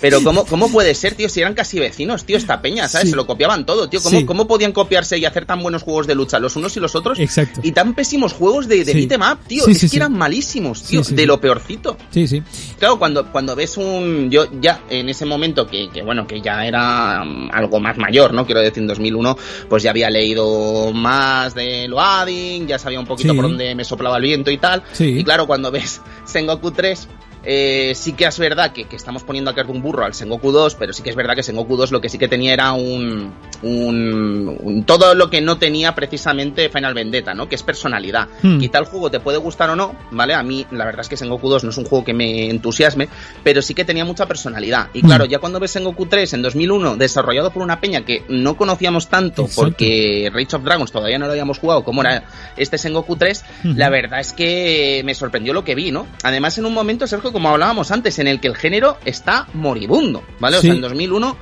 Pero cómo cómo puede ser, tío, si eran casi vecinos, tío, esta peña, ¿sabes? Sí. Se lo copiaban todo, tío. ¿Cómo, sí. cómo podían copiarse y hacer tan buenos juegos de lucha los unos y los otros? Exacto. Y tan pésimos juegos de, de sí. beat'em up, tío. Sí, es sí, que sí. eran malísimos, tío, sí, sí, de lo peorcito. Sí, sí. Claro, cuando cuando ves un... Yo ya en ese momento, que, que bueno, que ya era algo más mayor, ¿no? Quiero decir, en dos mil uno, pues ya había leído más de Loading, ya sabía un poquito sí. por dónde me soplaba el viento y tal. Sí. Y claro, cuando ves Sengoku tres... Eh, sí que es verdad que, que estamos poniendo acá un burro al Sengoku dos, pero sí que es verdad que Sengoku dos lo que sí que tenía era un, un, un todo lo que no tenía precisamente Final Vendetta, ¿no? Que es personalidad. Hmm. Quizá el juego te puede gustar o no, ¿vale? A mí la verdad es que Sengoku dos no es un juego que me entusiasme, pero sí que tenía mucha personalidad. Y claro, hmm. ya cuando ves Sengoku tres en dos mil uno, desarrollado por una peña que no conocíamos tanto, exacto, porque Rage of Dragons todavía no lo habíamos jugado, como era este Sengoku tres, hmm. la verdad es que me sorprendió lo que vi, ¿no? Además, en un momento, Sergio, como hablábamos antes, en el que el género está moribundo, ¿vale? O sí. sea, en dos mil uno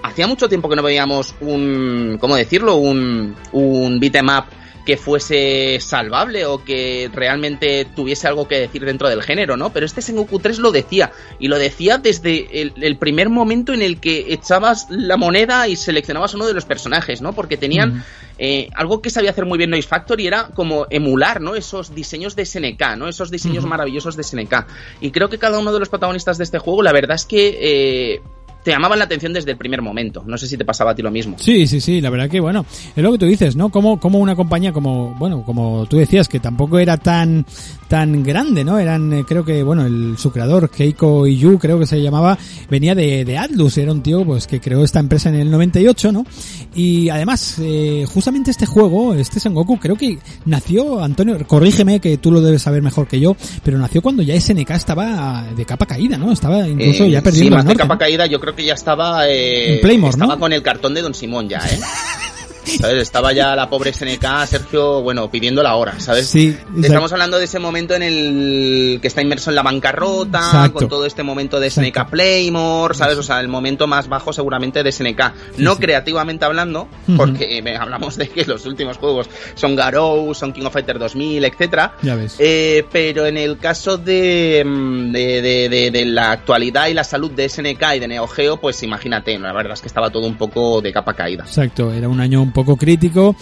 hacía mucho tiempo que no veíamos un, ¿cómo decirlo? Un, un beat'em up que fuese salvable o que realmente tuviese algo que decir dentro del género, ¿no? Pero este Sengoku tres lo decía, y lo decía desde el, el primer momento en el que echabas la moneda y seleccionabas uno de los personajes, ¿no? Porque tenían mm. eh, algo que sabía hacer muy bien Noise Factory, era como emular, ¿no? Esos diseños de ese ene ka, ¿no? Esos diseños mm. maravillosos de ese ene ka. Y creo que cada uno de los protagonistas de este juego, la verdad es que... Eh, te llamaban la atención desde el primer momento. No sé si te pasaba a ti lo mismo. Sí, sí, sí. La verdad que, bueno, es lo que tú dices, ¿no? Como, como una compañía, como, bueno, como tú decías, que tampoco era tan, tan grande, ¿no? Eran, eh, creo que, bueno, el, su creador, Keiko Iyu, creo que se llamaba, venía de, de Atlus. Era un tío, pues, que creó esta empresa en el noventa y ocho, ¿no? Y además, eh, justamente este juego, este Sengoku, creo que nació, Antonio, corrígeme, que tú lo debes saber mejor que yo, pero nació cuando ya ese ene ka estaba de capa caída, ¿no? Estaba incluso eh, ya perdiendo sí, más el norte, de capa ¿no? caída, yo creo que ya estaba eh, Playmore, estaba ¿no? con el cartón de Don Simón ya, ¿eh? ¿Sabes? Estaba ya la pobre ese ene ka, Sergio, bueno, pidiendo la hora, ¿sabes? Sí, estamos hablando de ese momento en el que está inmerso en la bancarrota, exacto, con todo este momento de ese ene ka, exacto, Playmore, ¿sabes? O sea, el momento más bajo seguramente de ese ene ka. No sí, sí. creativamente hablando, porque uh-huh. hablamos de que los últimos juegos son Garou, son King of Fighters dos mil, etcétera. Ya ves. Eh, pero en el caso de de, de, de de la actualidad y la salud de ese ene ka y de Neo Geo, pues imagínate, la verdad es que estaba todo un poco de capa caída. Exacto, era un año un poco crítico.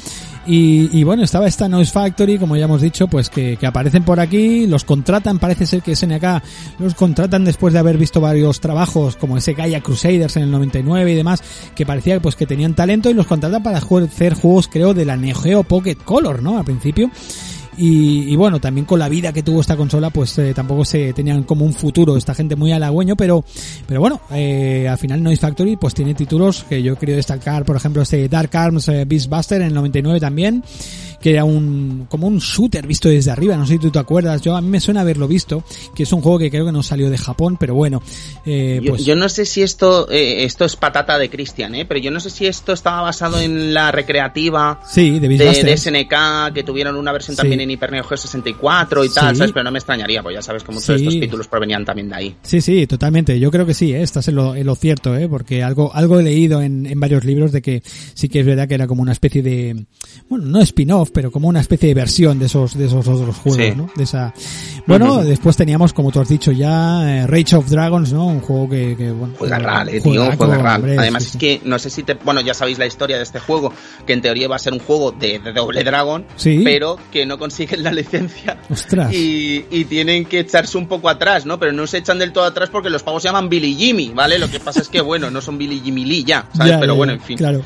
Y, y bueno, estaba esta Noise Factory, como ya hemos dicho, pues que, que aparecen por aquí, los contratan, parece ser que ese ene ka los contratan después de haber visto varios trabajos como ese Gaia Crusaders en el noventa y nueve y demás, que parecía pues que tenían talento, y los contratan para hacer juegos, creo, de la Neo Geo Pocket Color, ¿no? Al principio. Y, y bueno, también con la vida que tuvo esta consola, pues eh, tampoco se tenían como un futuro esta gente muy halagüeño, pero pero bueno, eh, al final Noise Factory pues tiene títulos que yo he querido destacar, por ejemplo este Dark Arms eh, Beast Buster en el noventa y nueve también, que era un como un shooter visto desde arriba, no sé si tú te acuerdas, yo a mí me suena haberlo visto, que es un juego que creo que no salió de Japón, pero bueno, eh, pues... yo, yo no sé si esto eh, esto es patata de Christian, eh pero yo no sé si esto estaba basado en la recreativa sí, de, de, de ese ene ka, que tuvieron una versión sí. también en Hyper Neo Geo sesenta y cuatro y tal, sí. ¿sabes? Pero no me extrañaría, pues ya sabes que muchos sí. de estos títulos provenían también de ahí. Sí, sí, totalmente, yo creo que sí, ¿eh? Estás en lo, en lo cierto, eh porque algo algo he leído en, en varios libros de que sí que es verdad que era como una especie de, bueno, no spin-off, pero como una especie de versión de esos de esos otros juegos, sí. ¿no? De esa... Bueno, uh-huh. después teníamos, como tú has dicho ya, eh, Rage of Dragons, ¿no? Un juego que... que bueno, juega real, eh, tío, juega real. Además sí, es que, no sé si te... Bueno, ya sabéis la historia de este juego, que en teoría va a ser un juego de, de doble dragón, ¿sí? pero que no consiguen la licencia. ¡Ostras! Y, y tienen que echarse un poco atrás, ¿no? Pero no se echan del todo atrás porque los pavos se llaman Billy Jimmy, ¿vale? Lo que pasa es que, bueno, no son Billy Jimmy Lee ya, ¿sabes? Ya, pero ya, bueno, en fin. Claro.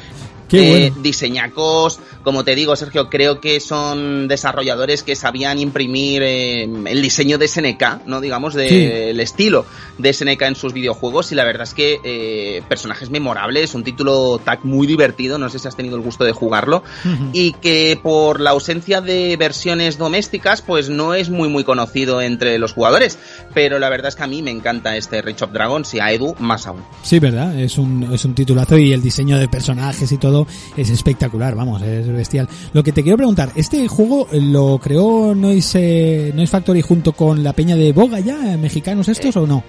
Eh, bueno. Diseñacos, como te digo, Sergio, creo que son desarrolladores que sabían imprimir eh, el diseño de ese ene ka, ¿no? Digamos, del de, sí. estilo de ese ene ka en sus videojuegos, y la verdad es que eh, personajes memorables, un título tag muy divertido, no sé si has tenido el gusto de jugarlo, uh-huh. y que por la ausencia de versiones domésticas, pues no es muy muy conocido entre los jugadores, pero la verdad es que a mí me encanta este Rage of Dragons, y a Edu más aún. Sí, ¿verdad? Es un, es un titulazo, y el diseño de personajes y todo creado es espectacular, vamos, es bestial. Lo que te quiero preguntar, ¿este juego lo creó Noise, eh, Noise Factory junto con la peña de Boga ya, mexicanos estos eh, o no?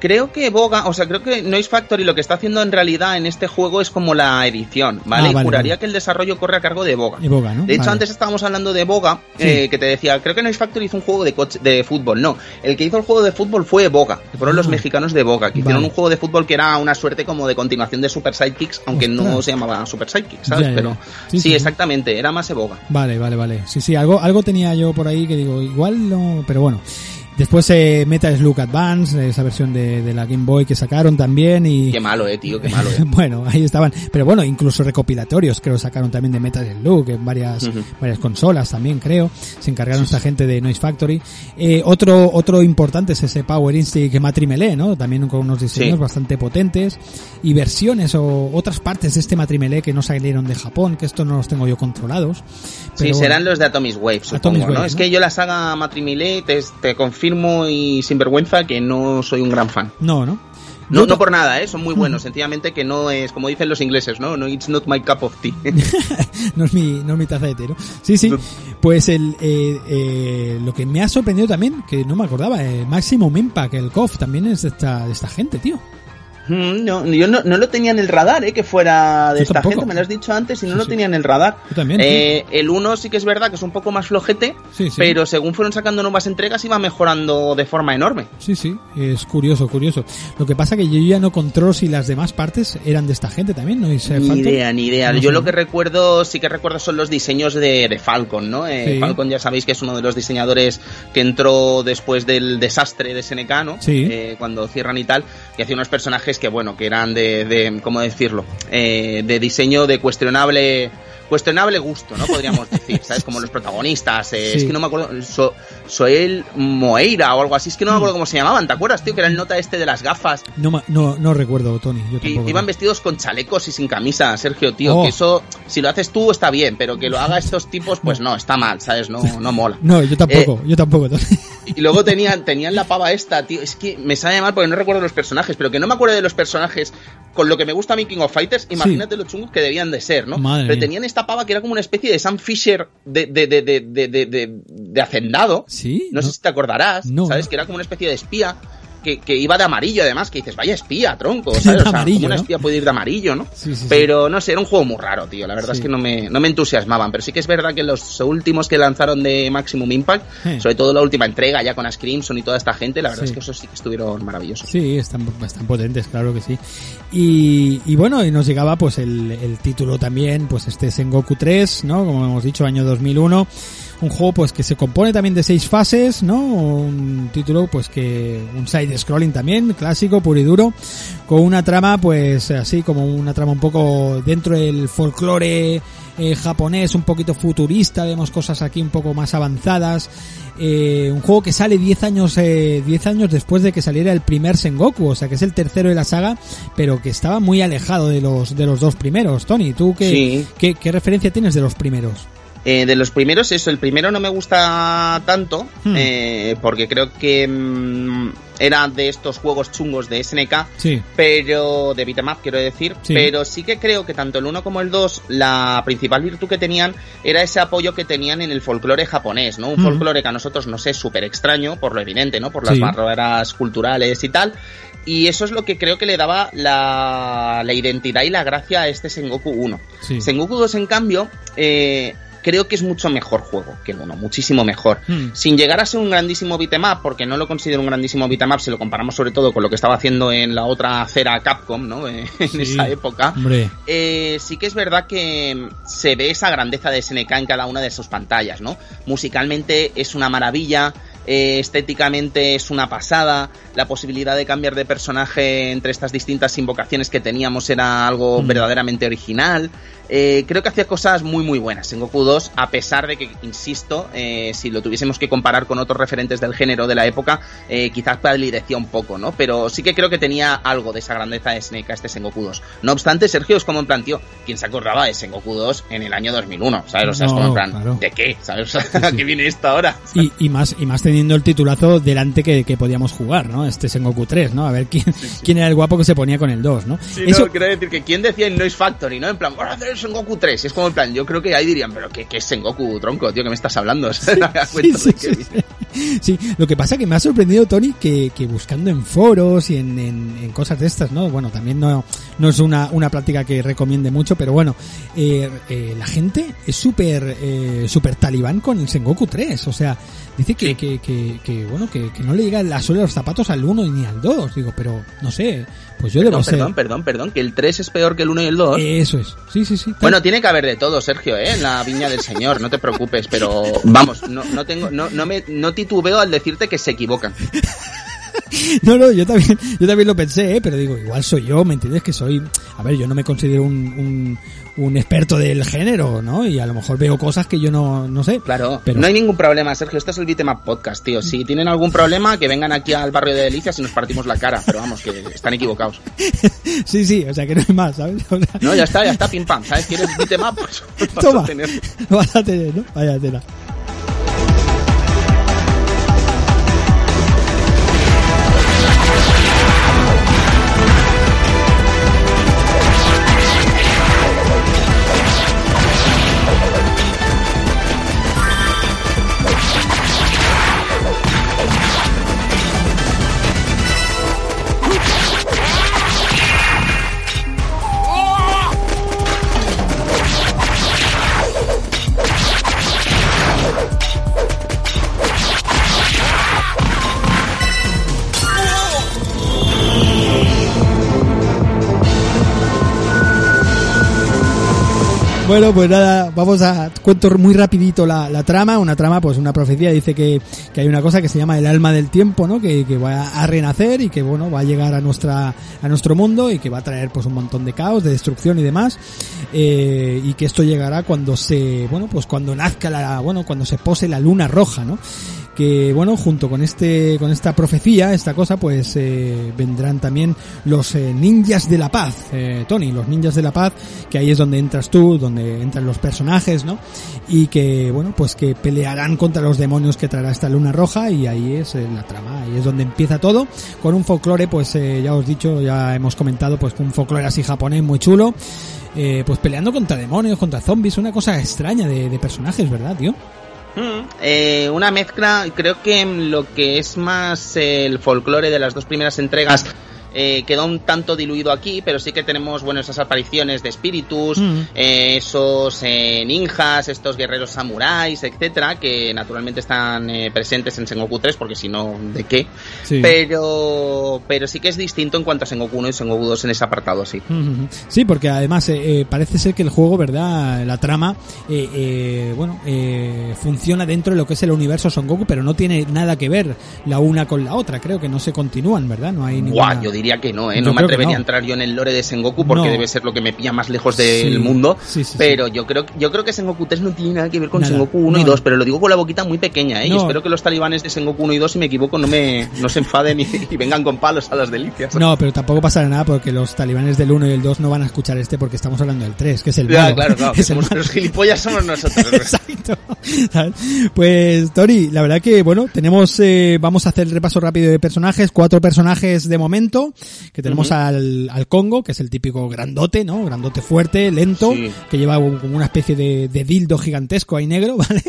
Creo que Boga, o sea, creo que Noise Factory lo que está haciendo en realidad en este juego es como la edición, ¿vale? Ah, vale, y juraría vale. que el desarrollo corre a cargo de Boga. De, Boga, ¿no? de hecho, vale. antes estábamos hablando de Boga, sí. eh, que te decía, creo que Noise Factory hizo un juego de, coche, de fútbol, no. El que hizo el juego de fútbol fue Boga, que fueron ah, los mexicanos de Boga, que vale. hicieron un juego de fútbol que era una suerte como de continuación de Super Sidekicks, aunque Ostras. no se llamaba Super Sidekicks, ¿sabes? Ya, ya. Pero sí, sí, sí, exactamente, era más Boga. Vale, vale, vale. Sí, sí, algo, algo tenía yo por ahí que digo, igual no, pero bueno. Después eh, Metal Slug Advance, esa versión de, de la Game Boy que sacaron también y... Qué malo, eh, tío, qué malo. Eh. Bueno, ahí estaban. Pero bueno, incluso recopilatorios creo sacaron también de Metal Slug en varias, uh-huh. varias consolas también, creo. Se encargaron sí, esta sí. gente de Noise Factory. Eh, otro otro importante es ese Power Instinct Matri Melee, ¿no? También con unos diseños sí. bastante potentes. Y versiones o otras partes de este Matri Melee que no salieron de Japón, que esto no los tengo yo controlados. Pero... Sí, serán los de Atomic Wave, supongo, Atomic Wave, ¿no? ¿no? Es que yo la saga Matri Melee te, te confío firmo y sin vergüenza que no soy un gran fan. No, no. No, no, no por nada, ¿eh? Son muy buenos, sencillamente que no es, como dicen los ingleses, ¿no? No, it's not my cup of tea. no, es mi, no es mi taza de té, ¿no? Sí, sí, pues el eh, eh, lo que me ha sorprendido también, que no me acordaba, el Maximum Impact, el C O F, también es de esta, de esta gente, tío. No, yo no, no lo tenía en el radar, eh, que fuera de yo esta tampoco. gente, me lo has dicho antes y no sí, lo sí. tenía en el radar. Yo también, eh, el uno sí que es verdad que es un poco más flojete, sí, sí. pero según fueron sacando nuevas entregas iba mejorando de forma enorme. Sí, sí, es curioso, curioso. Lo que pasa que yo ya no controlo si las demás partes eran de esta gente también, ¿no? Ni Phantom? idea, ni idea. No, yo no. lo que recuerdo, sí que recuerdo son los diseños de, de Falcon, ¿no? Eh, sí. Falcon ya sabéis que es uno de los diseñadores que entró después del desastre de S N K, ¿no? Sí. Eh, cuando cierran y tal, que hacía unos personajes que bueno, que eran de, de ¿cómo decirlo? Eh, de diseño de cuestionable cuestionable gusto, ¿no? Podríamos decir, ¿sabes? Como los protagonistas, eh, sí. es que no me acuerdo, so, Soel Moeira o algo así, es que no me acuerdo cómo se llamaban, ¿te acuerdas, tío? Que era el nota este de las gafas. No no, no recuerdo, Tony, yo tampoco. Y, iban vestidos con chalecos y sin camisa, Sergio, tío, oh. que eso, si lo haces tú está bien, pero que lo haga estos tipos, pues no, está mal, ¿sabes? No, no mola. No, yo tampoco, eh, yo tampoco, Tony. Y luego tenían tenían la pava esta, tío, es que me sale mal porque no recuerdo los personajes, pero que no me acuerdo de los personajes con lo que me gusta mi King of Fighters, imagínate sí. los chungos que debían de ser, ¿no? Madre pero mía. Tenían esta pava que era como una especie de Sam Fisher de de de de de, de, de, de hacendado, ¿sí? no, no sé si te acordarás, no, ¿sabes? No. Que era como una especie de espía. Que, que iba de amarillo, además, que dices, vaya espía, tronco, ¿sabes? O sea, amarillo, como una espía ¿no? puede ir de amarillo, ¿no? Sí, sí, pero, no sé, era un juego muy raro, tío. La verdad sí. es que no me, no me entusiasmaban. Pero sí que es verdad que los últimos que lanzaron de Maximum Impact, sí. sobre todo la última entrega, ya con Ash Crimson y toda esta gente, la verdad sí. es que esos sí que estuvieron maravillosos. Sí, están, están potentes, claro que sí. Y, y bueno, y nos llegaba, pues, el, el título también, pues, este Sengoku tres, ¿no? Como hemos dicho, año dos mil uno. Un juego, pues, que se compone también de seis fases, ¿no? Un título, pues, que... Un side-scrolling también, clásico, puro y duro, con una trama, pues, así como una trama un poco dentro del folclore eh, japonés, un poquito futurista, vemos cosas aquí un poco más avanzadas. Eh, un juego que sale diez años eh, diez años después de que saliera el primer Sengoku, o sea que es el tercero de la saga, pero que estaba muy alejado de los, de los dos primeros. Tony, ¿tú qué, sí. qué, qué referencia tienes de los primeros? Eh, de los primeros, eso, el primero no me gusta tanto, hmm. eh, porque creo que mmm, era de estos juegos chungos de S N K, sí. pero de Beat'em Up, quiero decir, sí. pero sí que creo que tanto el uno como el dos, la principal virtud que tenían era ese apoyo que tenían en el folclore japonés, ¿no? Un hmm. folclore que a nosotros nos es súper extraño, por lo evidente, ¿no? Por las sí. barreras culturales y tal. Y eso es lo que creo que le daba la, la identidad y la gracia a este Sengoku uno. Sí. Sengoku dos, en cambio... Eh, creo que es mucho mejor juego que el uno, muchísimo mejor. Mm. Sin llegar a ser un grandísimo beat'em up, porque no lo considero un grandísimo beat'em up si lo comparamos sobre todo con lo que estaba haciendo en la otra acera Capcom, ¿no? Eh, en sí, esa época. Eh, sí que es verdad que se ve esa grandeza de S N K en cada una de sus pantallas, ¿no? Musicalmente es una maravilla. Eh, estéticamente es una pasada, la posibilidad de cambiar de personaje entre estas distintas invocaciones que teníamos era algo mm. verdaderamente original. Eh, creo que hacía cosas muy muy buenas en Sengoku dos, a pesar de que, insisto, eh, si lo tuviésemos que comparar con otros referentes del género de la época, eh, quizás palideció un poco, ¿no? Pero sí que creo que tenía algo de esa grandeza de S N K este Sengoku dos. No obstante, Sergio, es como en plan, tío, ¿quién se acordaba de Sengoku dos en el año dos mil uno? ¿Sabes? O sea, no, es como en plan, claro. ¿de qué? ¿Sabes? O sea, sí, sí. ¿qué viene esto ahora? Y, y más, y más teniendo teniendo el titulazo delante que, que podíamos jugar, ¿no? Este Sengoku tres, ¿no? A ver quién, sí, sí. quién era el guapo que se ponía con el dos, ¿no? Sí, Eso... no, quiero decir que quién decía en Noise Factory, ¿no? En plan, vamos a hacer el Sengoku tres. Es como en plan, yo creo que ahí dirían, pero ¿qué, qué es Sengoku, tronco, tío? ¿Qué me estás hablando? Sí, sí, sí, sí, sí. sí, lo que pasa que me ha sorprendido, Tony, que, que buscando en foros y en, en, en cosas de estas, ¿no? Bueno, también no, no es una, una práctica que recomiende mucho, pero bueno, eh, eh, la gente es súper eh, súper talibán con el Sengoku tres, o sea, dice que, sí. que, que, que bueno, que, que no le llega la suela de los zapatos al uno ni al dos, digo, pero no sé, pues yo debo ser. Perdón, perdón, perdón, que el tres es peor que el uno y el dos. Eso es, sí, sí, sí. Tal. Bueno, tiene que haber de todo, Sergio, ¿eh? En la viña del señor, no te preocupes, pero vamos, no, no tengo, no, no me, no titubeo al decirte que se equivocan. No, no, yo también, yo también lo pensé, ¿eh? Pero digo, igual soy yo, ¿me entiendes? Que soy, a ver, yo no me considero un, un, un experto del género, ¿no? Y a lo mejor veo cosas que yo no, no sé. Claro, pero... no hay ningún problema, Sergio, este es el Bitmap Podcast, tío. Si tienen algún problema, que vengan aquí al barrio de Delicias y nos partimos la cara, pero vamos, que están equivocados. Sí, sí, o sea, que no hay más, ¿sabes? O sea... No, ya está, ya está, pim pam, ¿sabes? ¿Quieres Bitmap? Pues toma, vas a tener. Lo vas a tener, ¿no? Vaya tela. Bueno, pues nada, vamos a cuento muy rapidito la, la trama, una trama, pues una profecía dice que, que hay una cosa que se llama el alma del tiempo, ¿no? Que, que va a renacer y que bueno, va a llegar a nuestra, a nuestro mundo y que va a traer pues un montón de caos, de destrucción y demás, eh, y que esto llegará cuando se, bueno, pues cuando nazca la, bueno, cuando se pose la luna roja, ¿no? Que bueno, junto con este, con esta profecía, esta cosa, pues eh, vendrán también los eh, ninjas de la paz, eh, Tony, los ninjas de la paz, que ahí es donde entras tú, donde entran los personajes, ¿no? Y que bueno, pues que pelearán contra los demonios que traerá esta luna roja, y ahí es eh, la trama, ahí es donde empieza todo, con un folclore, pues eh, ya os he dicho, ya hemos comentado, pues un folclore así japonés muy chulo, eh, pues peleando contra demonios, contra zombies, una cosa extraña de, de personajes, ¿verdad, tío? Mm, eh, una mezcla, creo que lo que es más eh, el folclore de las dos primeras entregas eh, quedó un tanto diluido aquí, pero sí que tenemos, bueno, esas apariciones de espíritus, mm. eh, esos eh, ninjas, estos guerreros samuráis, etcétera, que naturalmente están eh, presentes en Sengoku tres, porque si no, ¿de qué? Sí. Pero pero sí que es distinto en cuanto a Sengoku uno y Sengoku dos en ese apartado, sí. Mm-hmm. Sí, porque además eh, eh, parece ser que el juego, ¿verdad? La trama, eh, eh, bueno, eh, funciona dentro de lo que es el universo Sengoku, pero no tiene nada que ver la una con la otra, creo que no se continúan, ¿verdad? No hay ninguna... Guau, diría que no, ¿eh? No me atrevería no. a entrar yo en el lore de Sengoku porque no. debe ser lo que me pilla más lejos del sí. mundo, sí, sí, sí, pero sí. yo creo yo creo que Sengoku tres no tiene nada que ver con nada. Sengoku uno no. y dos, pero lo digo con la boquita muy pequeña, ¿eh? No. Y espero que los talibanes de Sengoku uno y dos, si me equivoco, no me no se enfaden y, y vengan con palos a las delicias. No, pero tampoco pasará nada porque los talibanes del uno y el dos no van a escuchar este porque estamos hablando del tres, que es el malo. Ya, claro, claro, es el malo. Los gilipollas somos nosotros. Exacto. Pues, Tori, la verdad que, bueno, tenemos eh, vamos a hacer el repaso rápido de personajes, cuatro personajes de momento, que tenemos uh-huh. al, al Kongo, que es el típico grandote, ¿no? Grandote fuerte, lento, sí. que lleva un, como una especie de, de dildo gigantesco ahí negro, ¿vale?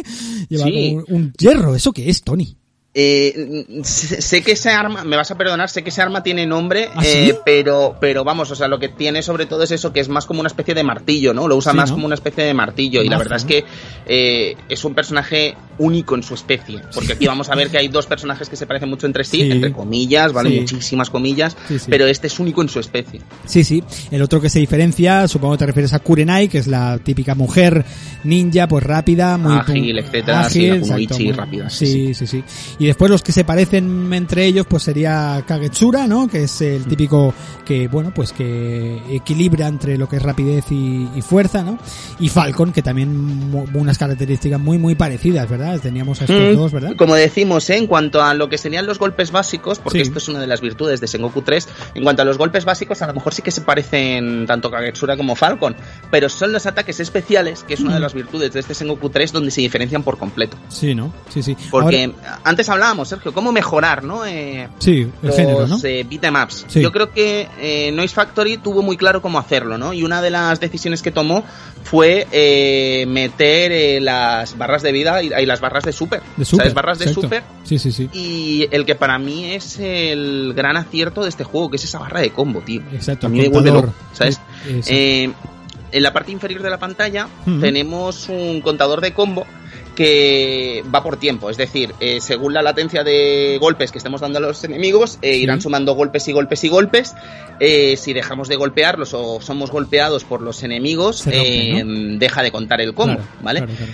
Lleva sí. un, un hierro, ¿eso qué es, Tony? Eh, sé que ese arma, me vas a perdonar, sé que ese arma tiene nombre, ¿Ah, sí? eh, pero, pero vamos, o sea, lo que tiene sobre todo es eso, que es más como una especie de martillo, ¿no? Lo usa sí, más ¿no? como una especie de martillo, y la verdad es que eh, es un personaje único en su especie, porque aquí vamos a ver que hay dos personajes que se parecen mucho entre sí, sí. entre comillas, ¿vale? Sí. Muchísimas comillas, sí, sí. pero este es único en su especie. Sí, sí. El otro que se diferencia, supongo que te refieres a Kurenai, que es la típica mujer ninja, pues rápida, muy ágil, etcétera, ágil, sí, exacto, muy... rápida. Sí, sí, sí. sí, sí. Y después los que se parecen entre ellos pues sería Kagetsura, ¿no? Que es el típico que, bueno, pues que equilibra entre lo que es rapidez y, y fuerza, ¿no? Y Falcon, que también mo- unas características muy muy parecidas, ¿verdad? Teníamos a estos mm, dos, ¿verdad? Como decimos, ¿eh? En cuanto a lo que serían los golpes básicos, porque sí. esto es una de las virtudes de Sengoku tres, en cuanto a los golpes básicos a lo mejor sí que se parecen tanto Kagetsura como Falcon, pero son los ataques especiales, que es una de las virtudes de este Sengoku tres, donde se diferencian por completo. Sí, ¿no? Sí, sí. Porque Ahora... antes hablábamos, Sergio, cómo mejorar, ¿no? Eh, sí, el los, género, ¿no? Eh, beat'em ups. Sí. Yo creo que eh, Noise Factory tuvo muy claro cómo hacerlo, ¿no? Y una de las decisiones que tomó fue eh, meter eh, las barras de vida y, y las barras de super. De super, ¿sabes? Barras de exacto. super. Sí, sí, sí. Y el que para mí es el gran acierto de este juego, que es esa barra de combo, tío. Exacto. A mí me vuelve loco, ¿sabes? Es, eh, en la parte inferior de la pantalla uh-huh. tenemos un contador de combo que va por tiempo, es decir, eh, según la latencia de golpes que estemos dando a los enemigos, eh, sí. irán sumando golpes y golpes y golpes. Eh, si dejamos de golpearlos o somos golpeados por los enemigos, rompe, eh, ¿no? deja de contar el combo, claro, ¿vale? Claro, claro.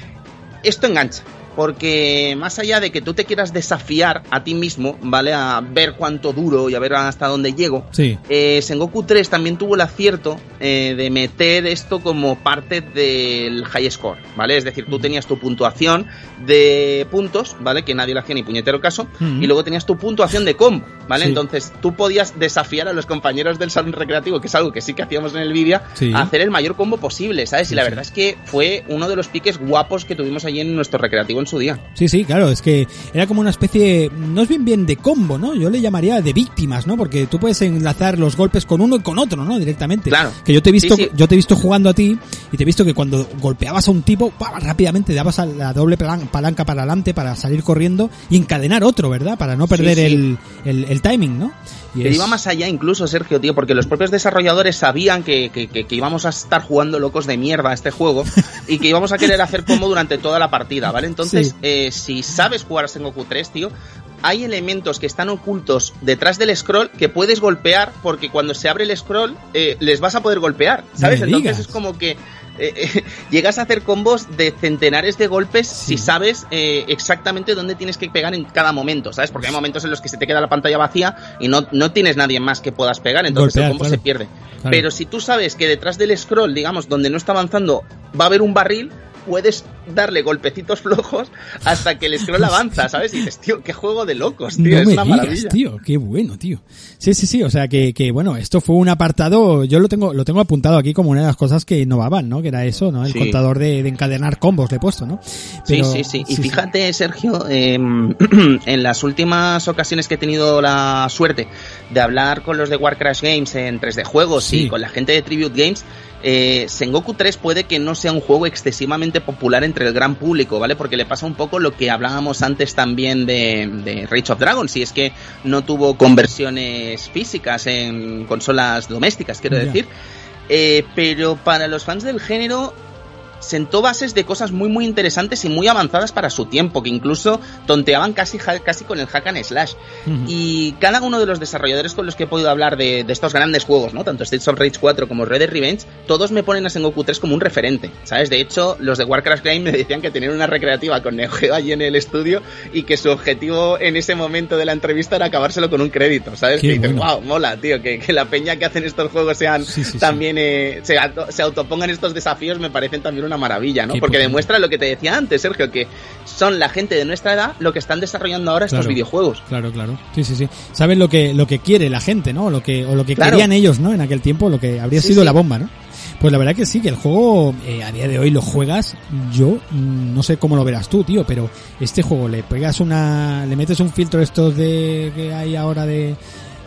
Esto engancha, porque más allá de que tú te quieras desafiar a ti mismo, ¿vale? A ver cuánto duro y a ver hasta dónde llego. Sí. Eh, Sengoku tres también tuvo el acierto eh, de meter esto como parte del high score, ¿vale? Es decir, tú tenías tu puntuación de puntos, ¿vale? Que nadie le hacía ni puñetero caso. Uh-huh. Y luego tenías tu puntuación de combo, ¿vale? Sí. Entonces tú podías desafiar a los compañeros del salón recreativo, que es algo que sí que hacíamos en el vídeo, sí. a hacer el mayor combo posible, ¿sabes? Sí, y la verdad sí. es que fue uno de los piques guapos que tuvimos allí en nuestro recreativo en su día. Sí, sí, claro, es que era como una especie, no es bien bien de combo, ¿no? Yo le llamaría de víctimas, ¿no? Porque tú puedes enlazar los golpes con uno y con otro, ¿no? Directamente. Claro. Que yo te he visto, sí, sí. yo te he visto jugando a ti y te he visto que cuando golpeabas a un tipo, ¡pum!, rápidamente dabas a la doble palanca para adelante para salir corriendo y encadenar otro, ¿verdad? Para no perder sí, sí. El, el, el timing, ¿no? Yes. Pero iba más allá incluso, Sergio, tío, porque los propios desarrolladores sabían que, que, que, que íbamos a estar jugando locos de mierda a este juego y que íbamos a querer hacer combo durante toda la partida, ¿vale? Entonces, sí. eh, si sabes jugar a Sengoku tres, tío, hay elementos que están ocultos detrás del scroll que puedes golpear porque cuando se abre el scroll eh, les vas a poder golpear, ¿sabes? No me digas. Entonces es como que... Eh, eh, llegas a hacer combos de centenares de golpes sí. si sabes eh, exactamente dónde tienes que pegar en cada momento, ¿sabes? Porque hay momentos en los que se te queda la pantalla vacía y no, no tienes nadie más que puedas pegar, entonces Golpear, el combo claro. se pierde. Claro. Pero si tú sabes que detrás del scroll, digamos, donde no está avanzando, va a haber un barril, puedes darle golpecitos flojos hasta que el scroll avanza, ¿sabes? Y dices, tío, qué juego de locos, tío, no es una digas, maravilla. Tío, qué bueno, tío. Sí, sí, sí, o sea que, que bueno, esto fue un apartado, yo lo tengo lo tengo apuntado aquí como una de las cosas que innovaban, ¿no? Que era eso, ¿no? El sí. contador de, de encadenar combos, le he puesto, ¿no? Pero, sí, sí, sí. Y sí, fíjate, sí. Sergio, eh, en las últimas ocasiones que he tenido la suerte de hablar con los de Warcrash Games en tres D Juegos sí. y con la gente de Tribute Games, Eh, Sengoku tres puede que no sea un juego excesivamente popular entre el gran público, ¿vale? Porque le pasa un poco lo que hablábamos antes también de, de Rage of Dragons, y es que no tuvo conversiones físicas en consolas domésticas, quiero yeah. decir. Eh, pero para los fans del género sentó bases de cosas muy muy interesantes y muy avanzadas para su tiempo, que incluso tonteaban casi casi con el hack and slash. Uh-huh. Y cada uno de los desarrolladores con los que he podido hablar de, de estos grandes juegos, ¿no? Tanto Streets of Rage cuatro como Red Dead Revenge, todos me ponen a Sengoku tres como un referente, ¿sabes? De hecho, los de Warcraft Game me decían que tenían una recreativa con Neo Geo allí en el estudio y que su objetivo en ese momento de la entrevista era acabárselo con un crédito, ¿sabes? Qué que dices, bueno. wow, mola, tío, que, que la peña que hacen estos juegos sean sí, sí, también sí. Eh, se, se autopongan estos desafíos, me parecen también una maravilla, ¿no? Qué porque demuestra lo que te decía antes, Sergio, que son la gente de nuestra edad lo que están desarrollando ahora claro, estos videojuegos. Claro, claro. Sí, sí, sí. Saben lo que lo que quiere la gente, ¿no? Lo que o lo que claro. querían ellos, ¿no? En aquel tiempo, lo que habría sí, sido sí. la bomba, ¿no? Pues la verdad que sí, que el juego eh, a día de hoy lo juegas, yo no sé cómo lo verás tú, tío, pero este juego le pegas una le metes un filtro estos de que hay ahora de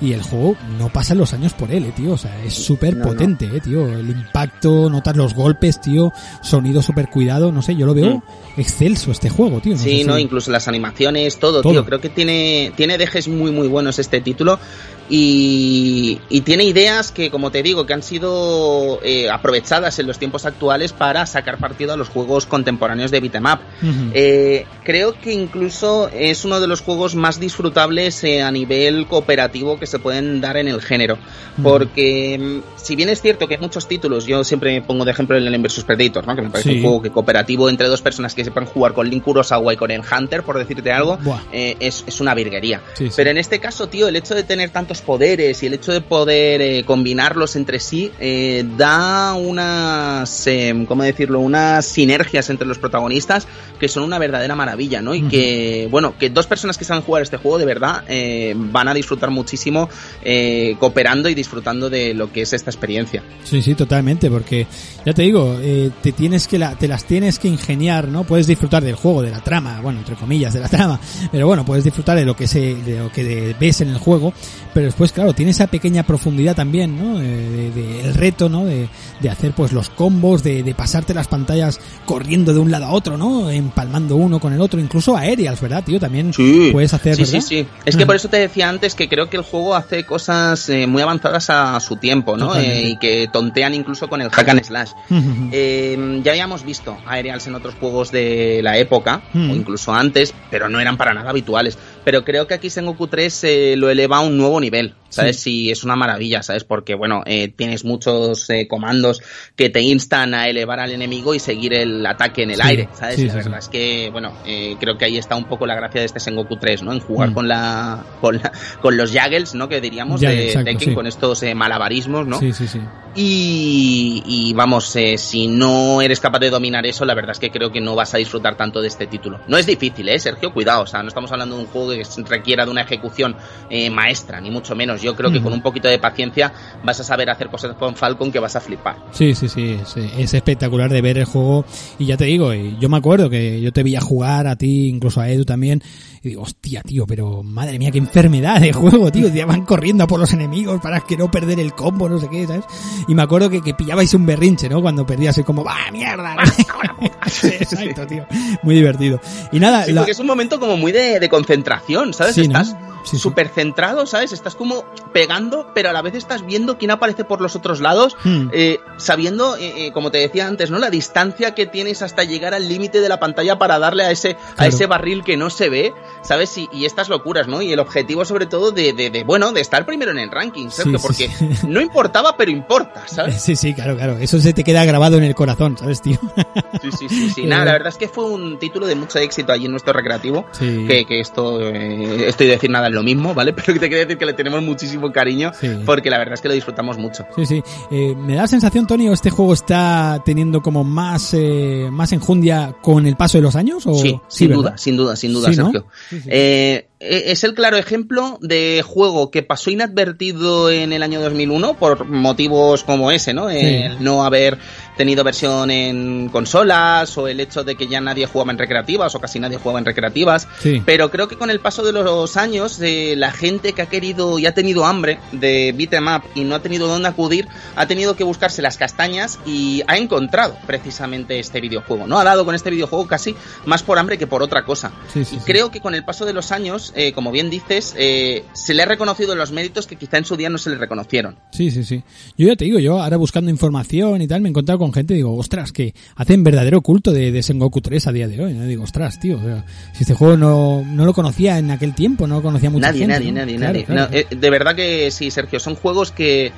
y el juego no pasa los años por él, eh, tío. O sea, es súper potente, eh, tío. El impacto, notas los golpes, tío. Sonido súper cuidado, no sé, yo lo veo mm. excelso este juego, tío. No sí, sé no, si... incluso las animaciones, todo, todo, tío. Creo que tiene tiene dejes muy, muy buenos este título. Y, y tiene ideas que, como te digo, que han sido eh, aprovechadas en los tiempos actuales para sacar partido a los juegos contemporáneos de beat'em up. Uh-huh. Eh, creo que incluso es uno de los juegos más disfrutables eh, a nivel cooperativo que se pueden dar en el género. Uh-huh. Porque, si bien es cierto que muchos títulos, yo siempre me pongo de ejemplo el Alien versus. Predator, ¿no? Que me parece sí. un juego que cooperativo entre dos personas que sepan jugar con Link, Kurosawa y con Enhunter, por decirte algo, eh, es, es una virguería. Sí, sí. Pero en este caso, tío, el hecho de tener tantos poderes y el hecho de poder eh, combinarlos entre sí eh, da unas eh, ¿cómo decirlo? Unas sinergias entre los protagonistas que son una verdadera maravilla, ¿no? Y uh-huh. que, bueno, que dos personas que saben jugar este juego de verdad eh, van a disfrutar muchísimo mínimo eh, cooperando y disfrutando de lo que es esta experiencia. Sí, sí, totalmente, porque ya te digo, eh, te tienes que la, te las tienes que ingeniar, ¿no? Puedes disfrutar del juego, de la trama, bueno, entre comillas, de la trama, pero bueno, puedes disfrutar de lo que se, de lo que ves en el juego, pero después, claro, tiene esa pequeña profundidad también, ¿no? De, de, de, el reto, ¿no? De, de hacer pues los combos, de, de pasarte las pantallas corriendo de un lado a otro, ¿no? Empalmando uno con el otro, incluso aéreas, ¿verdad, tío? También sí, puedes hacer, sí, ¿verdad? Sí, sí, es ah. que por eso te decía antes que creo que el juego hace cosas eh, muy avanzadas a su tiempo, ¿no? Eh, y que tontean incluso con el hack and slash. Uh-huh. Eh, ya habíamos visto aerials en otros juegos de la época, uh-huh. o incluso antes, pero no eran para nada habituales. Pero creo que aquí Sengoku tres eh, lo eleva a un nuevo nivel, ¿sabes? Sí. Y es una maravilla, ¿sabes? Porque, bueno, eh, tienes muchos eh, comandos que te instan a elevar al enemigo y seguir el ataque en el sí, aire, ¿sabes? Sí, la sí, verdad sí. es que, bueno, eh, creo que ahí está un poco la gracia de este Sengoku tres, ¿no? En jugar mm. con la con la, con los juggles, ¿no? Que diríamos ya, de exacto, Tekken, sí. con estos eh, malabarismos, ¿no? Sí, sí, sí. Y, y vamos, eh, si no eres capaz de dominar eso, la verdad es que creo que no vas a disfrutar tanto de este título. No es difícil, ¿eh, Sergio? Cuidado, o sea, no estamos hablando de un juego que requiera de una ejecución eh, maestra, ni mucho menos. Yo creo que con un poquito de paciencia vas a saber hacer cosas con Falcon que vas a flipar. Sí, sí, sí, sí. Es espectacular de ver el juego. Y ya te digo, yo me acuerdo que yo te veía jugar a ti, incluso a Edu también. Y digo, hostia, tío, pero madre mía, qué enfermedad de juego, tío. Ya van corriendo a por los enemigos para que no perder el combo, no sé qué, ¿sabes? Y me acuerdo que, que pillabais un berrinche, ¿no? Cuando perdías, es como, ¡va, mierda! Sí, exacto, tío. Muy divertido. Y nada. Sí, la... porque es un momento como muy de, de concentración, ¿sabes? Sí, Estás... ¿no? Sí, sí. Súper centrado, ¿sabes? Estás como pegando, pero a la vez estás viendo quién aparece por los otros lados, hmm. eh, sabiendo, eh, eh, como te decía antes, ¿no? La distancia que tienes hasta llegar al límite de la pantalla para darle a ese, claro. a ese barril que no se ve, ¿sabes? Y, y estas locuras, ¿no? Y el objetivo, sobre todo, de, de, de bueno, de estar primero en el ranking, Sergio, sí, porque sí, sí. no importaba, pero importa, ¿sabes? Sí, sí, claro, claro. Eso se te queda grabado en el corazón, ¿sabes, tío? Sí, sí, sí, sí. Nada, la verdad es que fue un título de mucho éxito allí en nuestro recreativo, sí. que, que esto, eh, estoy de decir nada lo mismo, ¿vale? Pero te quería decir que le tenemos muchísimo cariño, sí. porque la verdad es que lo disfrutamos mucho. Sí, sí. Eh, me da la sensación, Tony, ¿este juego está teniendo como más eh, más enjundia con el paso de los años? ¿O? Sí, sí, sin ¿verdad? duda, sin duda, sin duda, ¿Sí, Sergio. ¿no? Sí, sí. Eh, es el claro ejemplo de juego que pasó inadvertido en el año dos mil uno por motivos como ese, ¿no? El sí. no haber tenido versión en consolas o el hecho de que ya nadie jugaba en recreativas o casi nadie jugaba en recreativas, sí. pero creo que con el paso de los años eh, la gente que ha querido y ha tenido hambre de Beat'em Up y no ha tenido dónde acudir ha tenido que buscarse las castañas y ha encontrado precisamente este videojuego, ¿no? Ha dado con este videojuego casi más por hambre que por otra cosa. Sí, sí, y sí. creo que con el paso de los años, eh, como bien dices, eh, se le ha reconocido los méritos que quizá en su día no se le reconocieron. Sí, sí, sí. Yo ya te digo, yo ahora buscando información y tal me he encontrado con con gente, digo, ostras, que hacen verdadero culto de, de Sengoku tres a día de hoy, ¿no? Digo, ostras, tío, o sea, si este juego no, no lo conocía en aquel tiempo, no lo conocía mucha nadie, gente. Nadie, ¿no? nadie, claro, nadie. Claro. No, eh, de verdad que sí, Sergio, son juegos que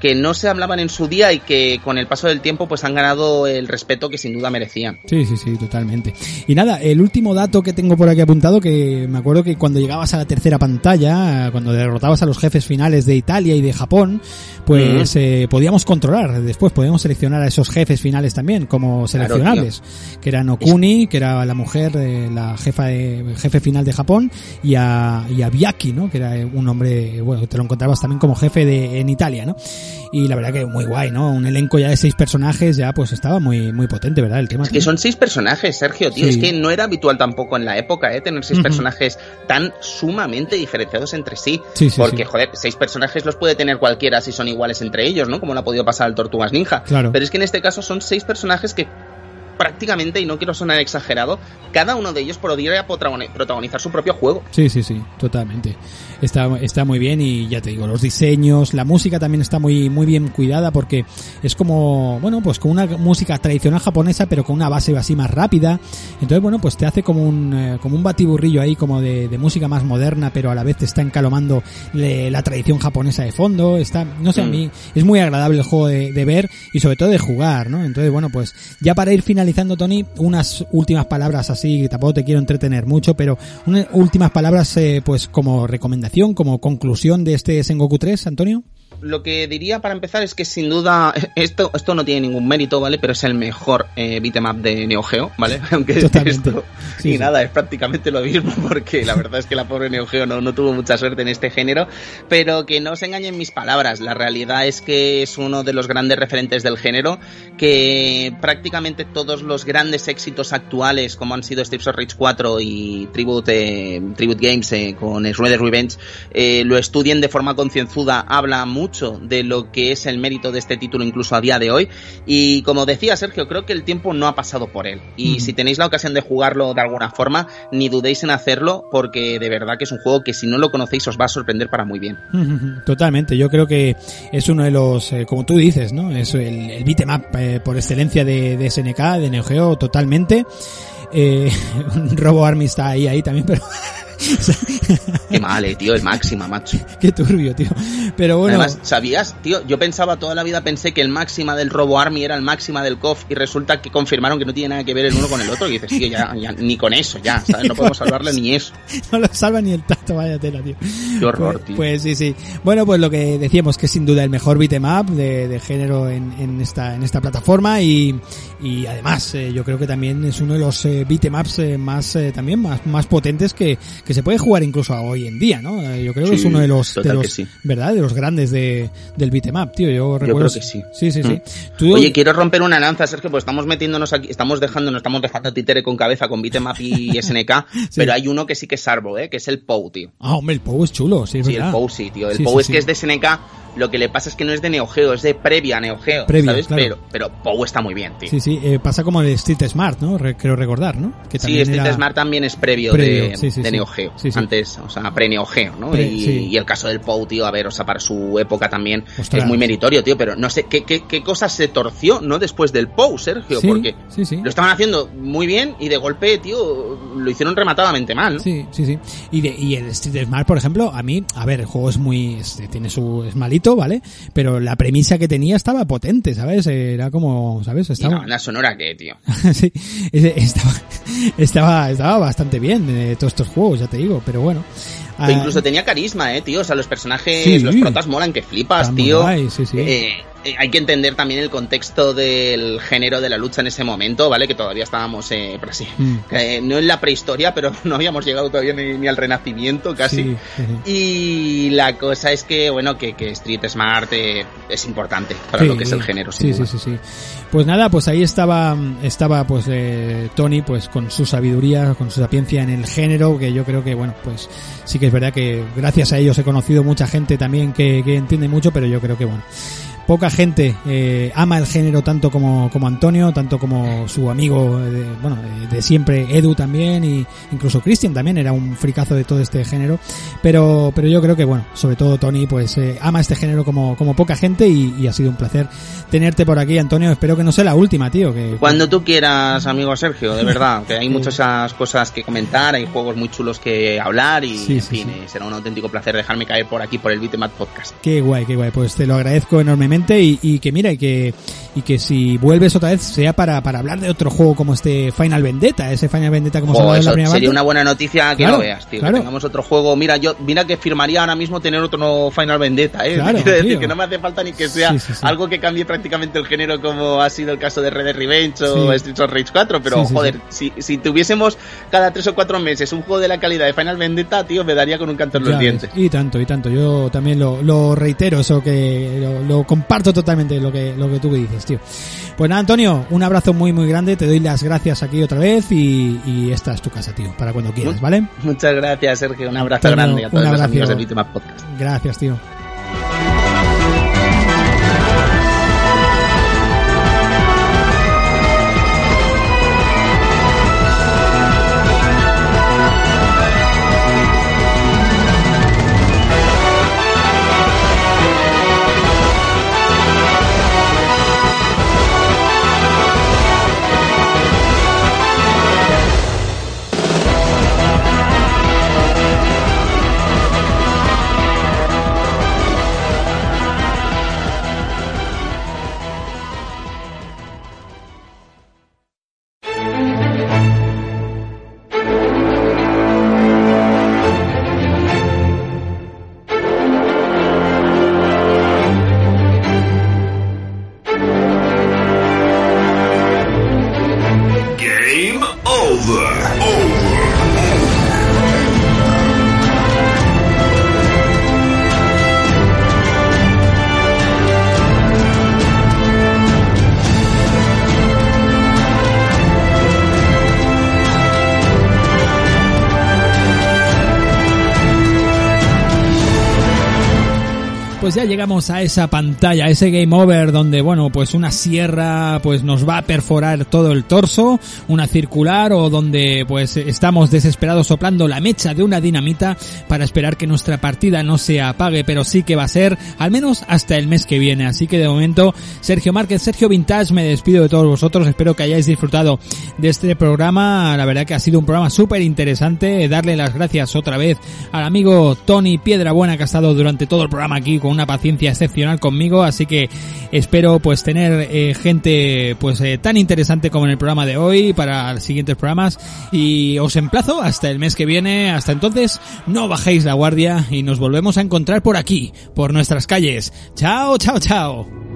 que no se hablaban en su día y que con el paso del tiempo pues han ganado el respeto que sin duda merecían. Sí, sí, sí, totalmente. Y nada, el último dato que tengo por aquí apuntado, que me acuerdo que cuando llegabas a la tercera pantalla, cuando derrotabas a los jefes finales de Italia y de Japón, pues uh-huh. eh, podíamos controlar, después podíamos seleccionar a esos jefes finales también como seleccionables, claro, que eran Okuni, que era la mujer, eh, la jefa de, jefe final de Japón, y a, y a Biaki, ¿no? Que era un hombre, bueno, te lo encontrabas también como jefe de, en Italia, ¿no? Y la verdad que muy guay, ¿no? Un elenco ya de seis personajes, ya pues estaba muy muy potente, ¿verdad? El tema. Es que son seis personajes, Sergio, tío. Sí. Es que no era habitual tampoco en la época, ¿eh? Tener seis uh-huh. personajes tan sumamente diferenciados entre sí. sí, sí porque, sí. joder, seis personajes los puede tener cualquiera si son iguales entre ellos, ¿no? Como lo ha podido pasar al Tortugas Ninja. Claro. Pero es que en este caso son seis personajes que prácticamente, y no quiero sonar exagerado, cada uno de ellos podría protagonizar su propio juego. Sí, sí, sí, totalmente. Está, está muy bien y ya te digo, los diseños, la música también está muy, muy bien cuidada porque es como, bueno, pues con una música tradicional japonesa pero con una base así más rápida. Entonces, bueno, pues te hace como un, como un batiburrillo ahí como de, de música más moderna, pero a la vez te está encalomando le, la tradición japonesa de fondo. Está, no sé, mm. a mí es muy agradable el juego de, de ver y sobre todo de jugar, ¿no? Entonces, bueno, pues ya para ir finalizando, Tony, unas últimas palabras así, que tampoco te quiero entretener mucho, pero unas últimas palabras eh, pues como recomendación, como conclusión de este Sengoku tres, Antonio. lo que diría para empezar es que sin duda esto, esto no tiene ningún mérito, ¿vale? Pero es el mejor eh, beatmap de Neo Geo, ¿vale? Aunque esto sí, y sí. nada, es prácticamente lo mismo, porque la verdad es que la pobre Neo Geo no, no tuvo mucha suerte en este género, pero que no se engañen mis palabras, la realidad es que es uno de los grandes referentes del género, que prácticamente todos los grandes éxitos actuales, como han sido Streets of Rage cuatro y Tribute, eh, Tribute Games eh, con Shredder's Revenge, eh, lo estudien de forma concienzuda, habla mucho de lo que es el mérito de este título incluso a día de hoy, y como decía Sergio, creo que el tiempo no ha pasado por él, y mm. si tenéis la ocasión de jugarlo de alguna forma, ni dudéis en hacerlo, porque de verdad que es un juego que si no lo conocéis os va a sorprender para muy bien. Totalmente, yo creo que es uno de los, eh, como tú dices, ¿no? Es el, el beat'em up eh, por excelencia de, de S N K, de Neo Geo, totalmente. Eh, Robo Army está ahí, ahí también, pero... Qué mal, eh, tío, el Máxima, macho. Qué turbio, tío. Pero bueno... Además, ¿sabías, tío? Yo pensaba, toda la vida pensé que el Máxima del Robo Army era el Máxima del C O F, y resulta que confirmaron que no tiene nada que ver el uno con el otro, y dices, tío, ya, ya ni con eso, ya, ¿sabes? No podemos salvarle ni eso. No lo salva ni el tato, vaya tela, tío. Qué horror, pues, tío. Pues sí, sí. Bueno, pues lo que decíamos, que es sin duda el mejor beat'em up de, de género en, en, esta, en esta plataforma, y, y además, eh, yo creo que también es uno de los eh, beat'em ups eh, más, eh, también más, más potentes que... que se puede jugar incluso hoy en día, ¿no? Yo creo sí, que es uno de los, de los sí. ¿verdad? De los grandes de del beatmap, tío. Yo recuerdo. Yo creo que sí. Sí, sí, mm. sí. Tú... Oye, quiero romper una lanza, Sergio, pues estamos metiéndonos aquí, estamos dejando, nos estamos dejando títere con cabeza con beatmap y S N K, sí. pero hay uno que sí que es Sarbo, ¿eh? Que es el Pou, tío. Ah, hombre, el Pou es chulo, sí, es sí, verdad. el Pou sí, tío. El sí, Pou sí, es sí. que es de S N K. Lo que le pasa es que no es de Neo Geo, es de previa a Neo Geo, previa, ¿sabes? Claro. Pero, pero Pou está muy bien, tío. Sí, sí, eh, pasa como el Street Smart, ¿no? Re, creo recordar, ¿no? Que también sí, Street era... Smart también es previo, previo de, sí, sí, de Neo Geo. Sí, sí. Antes, o sea, pre-Neo Geo, ¿no? Pre, y, sí. y el caso del Pou, tío, a ver, o sea, para su época también Ostras, es muy meritorio, tío. Pero no sé, ¿qué, qué, qué cosa se torció, ¿no? Después del Pou, Sergio, sí, porque sí, sí. lo estaban haciendo muy bien y de golpe, tío, lo hicieron rematadamente mal, ¿no? Sí, sí, sí. Y, de, y el Street Smart, por ejemplo, a mí, a ver, el juego es muy... Este, tiene su... es malito, ¿vale? Pero la premisa que tenía estaba potente, ¿sabes? Era como, ¿sabes? Estaba... Y la banda sonora que, tío. sí, estaba, estaba, estaba bastante bien eh, todos estos juegos, ya te digo, pero bueno. Pero incluso tenía carisma, ¿eh, tío? O sea, los personajes, sí, los protas molan que flipas, Tan tío. Guay, sí, sí. Eh, hay que entender también el contexto del género de la lucha en ese momento, ¿vale? Que todavía estábamos, eh, por así, mm. eh, no en la prehistoria, pero no habíamos llegado todavía ni, ni al Renacimiento, casi. Sí, sí. Y la cosa es que, bueno, que, que Street Smart eh, es importante para sí, lo que es el género. Sí, sí, sí, sí. Pues nada, pues ahí estaba, estaba pues eh, Tony, pues con su sabiduría, con su sapiencia en el género, que yo creo que, bueno, pues sí que es verdad que gracias a ellos he conocido mucha gente también que, que entiende mucho, pero yo creo que, bueno... Poca gente eh, ama el género tanto como, como Antonio, tanto como su amigo de, bueno, de, de siempre, Edu también, y incluso Christian también era un fricazo de todo este género, pero pero yo creo que, bueno, sobre todo Tony, pues eh, ama este género como, como poca gente, y, y ha sido un placer tenerte por aquí, Antonio. Espero que no sea la última, tío. Que... Cuando tú quieras, amigo Sergio, de verdad, que hay muchas cosas que comentar, hay juegos muy chulos que hablar, y sí, en sí, fin, sí. será un auténtico placer dejarme caer por aquí, por el Beat'em Up Podcast. Qué guay, qué guay, pues te lo agradezco enormemente. Y, y que mira, y que, y que si vuelves otra vez sea para, para hablar de otro juego como este Final Vendetta, ese Final Vendetta como se hablaba en la primera. Sería banda. Una buena noticia que claro, lo veas, tío. Claro. Que tengamos otro juego. Mira, yo mira que firmaría ahora mismo tener otro Final Vendetta, ¿eh? Claro, quiero decir que no me hace falta ni que sea sí, sí, sí. algo que cambie prácticamente el género, como ha sido el caso de Red Dead Revenge o sí. Streets of Rage cuatro, pero sí, sí, joder, sí. Si, si tuviésemos cada tres o cuatro meses un juego de la calidad de Final Vendetta, tío, me daría con un canto en los dientes. Y tanto, y tanto. Yo también lo, lo reitero, eso que lo, lo comparto totalmente lo que lo que tú dices, tío. Pues nada, Antonio, un abrazo muy muy grande, te doy las gracias aquí otra vez, y, y esta es tu casa, tío, para cuando quieras, ¿vale? Muchas gracias, Sergio, un abrazo Antonio, grande a todos los amigos de Bitmap Podcast. Gracias, tío. pues ya llegamos a esa pantalla, a ese game over donde, bueno, pues una sierra pues nos va a perforar todo el torso, una circular, o donde pues estamos desesperados soplando la mecha de una dinamita para esperar que nuestra partida no se apague, pero sí que va a ser al menos hasta el mes que viene. Así que de momento, Sergio Márquez, Sergio Vintage, me despido de todos vosotros, espero que hayáis disfrutado de este programa, la verdad que ha sido un programa súper interesante. Darle las gracias otra vez al amigo Tony Piedrabuena, que ha estado durante todo el programa aquí con una paciencia excepcional conmigo, así que espero pues tener eh, gente pues eh, tan interesante como en el programa de hoy para los siguientes programas, y os emplazo hasta el mes que viene. Hasta entonces, no bajéis la guardia y nos volvemos a encontrar por aquí, por nuestras calles. Chao, chao, chao.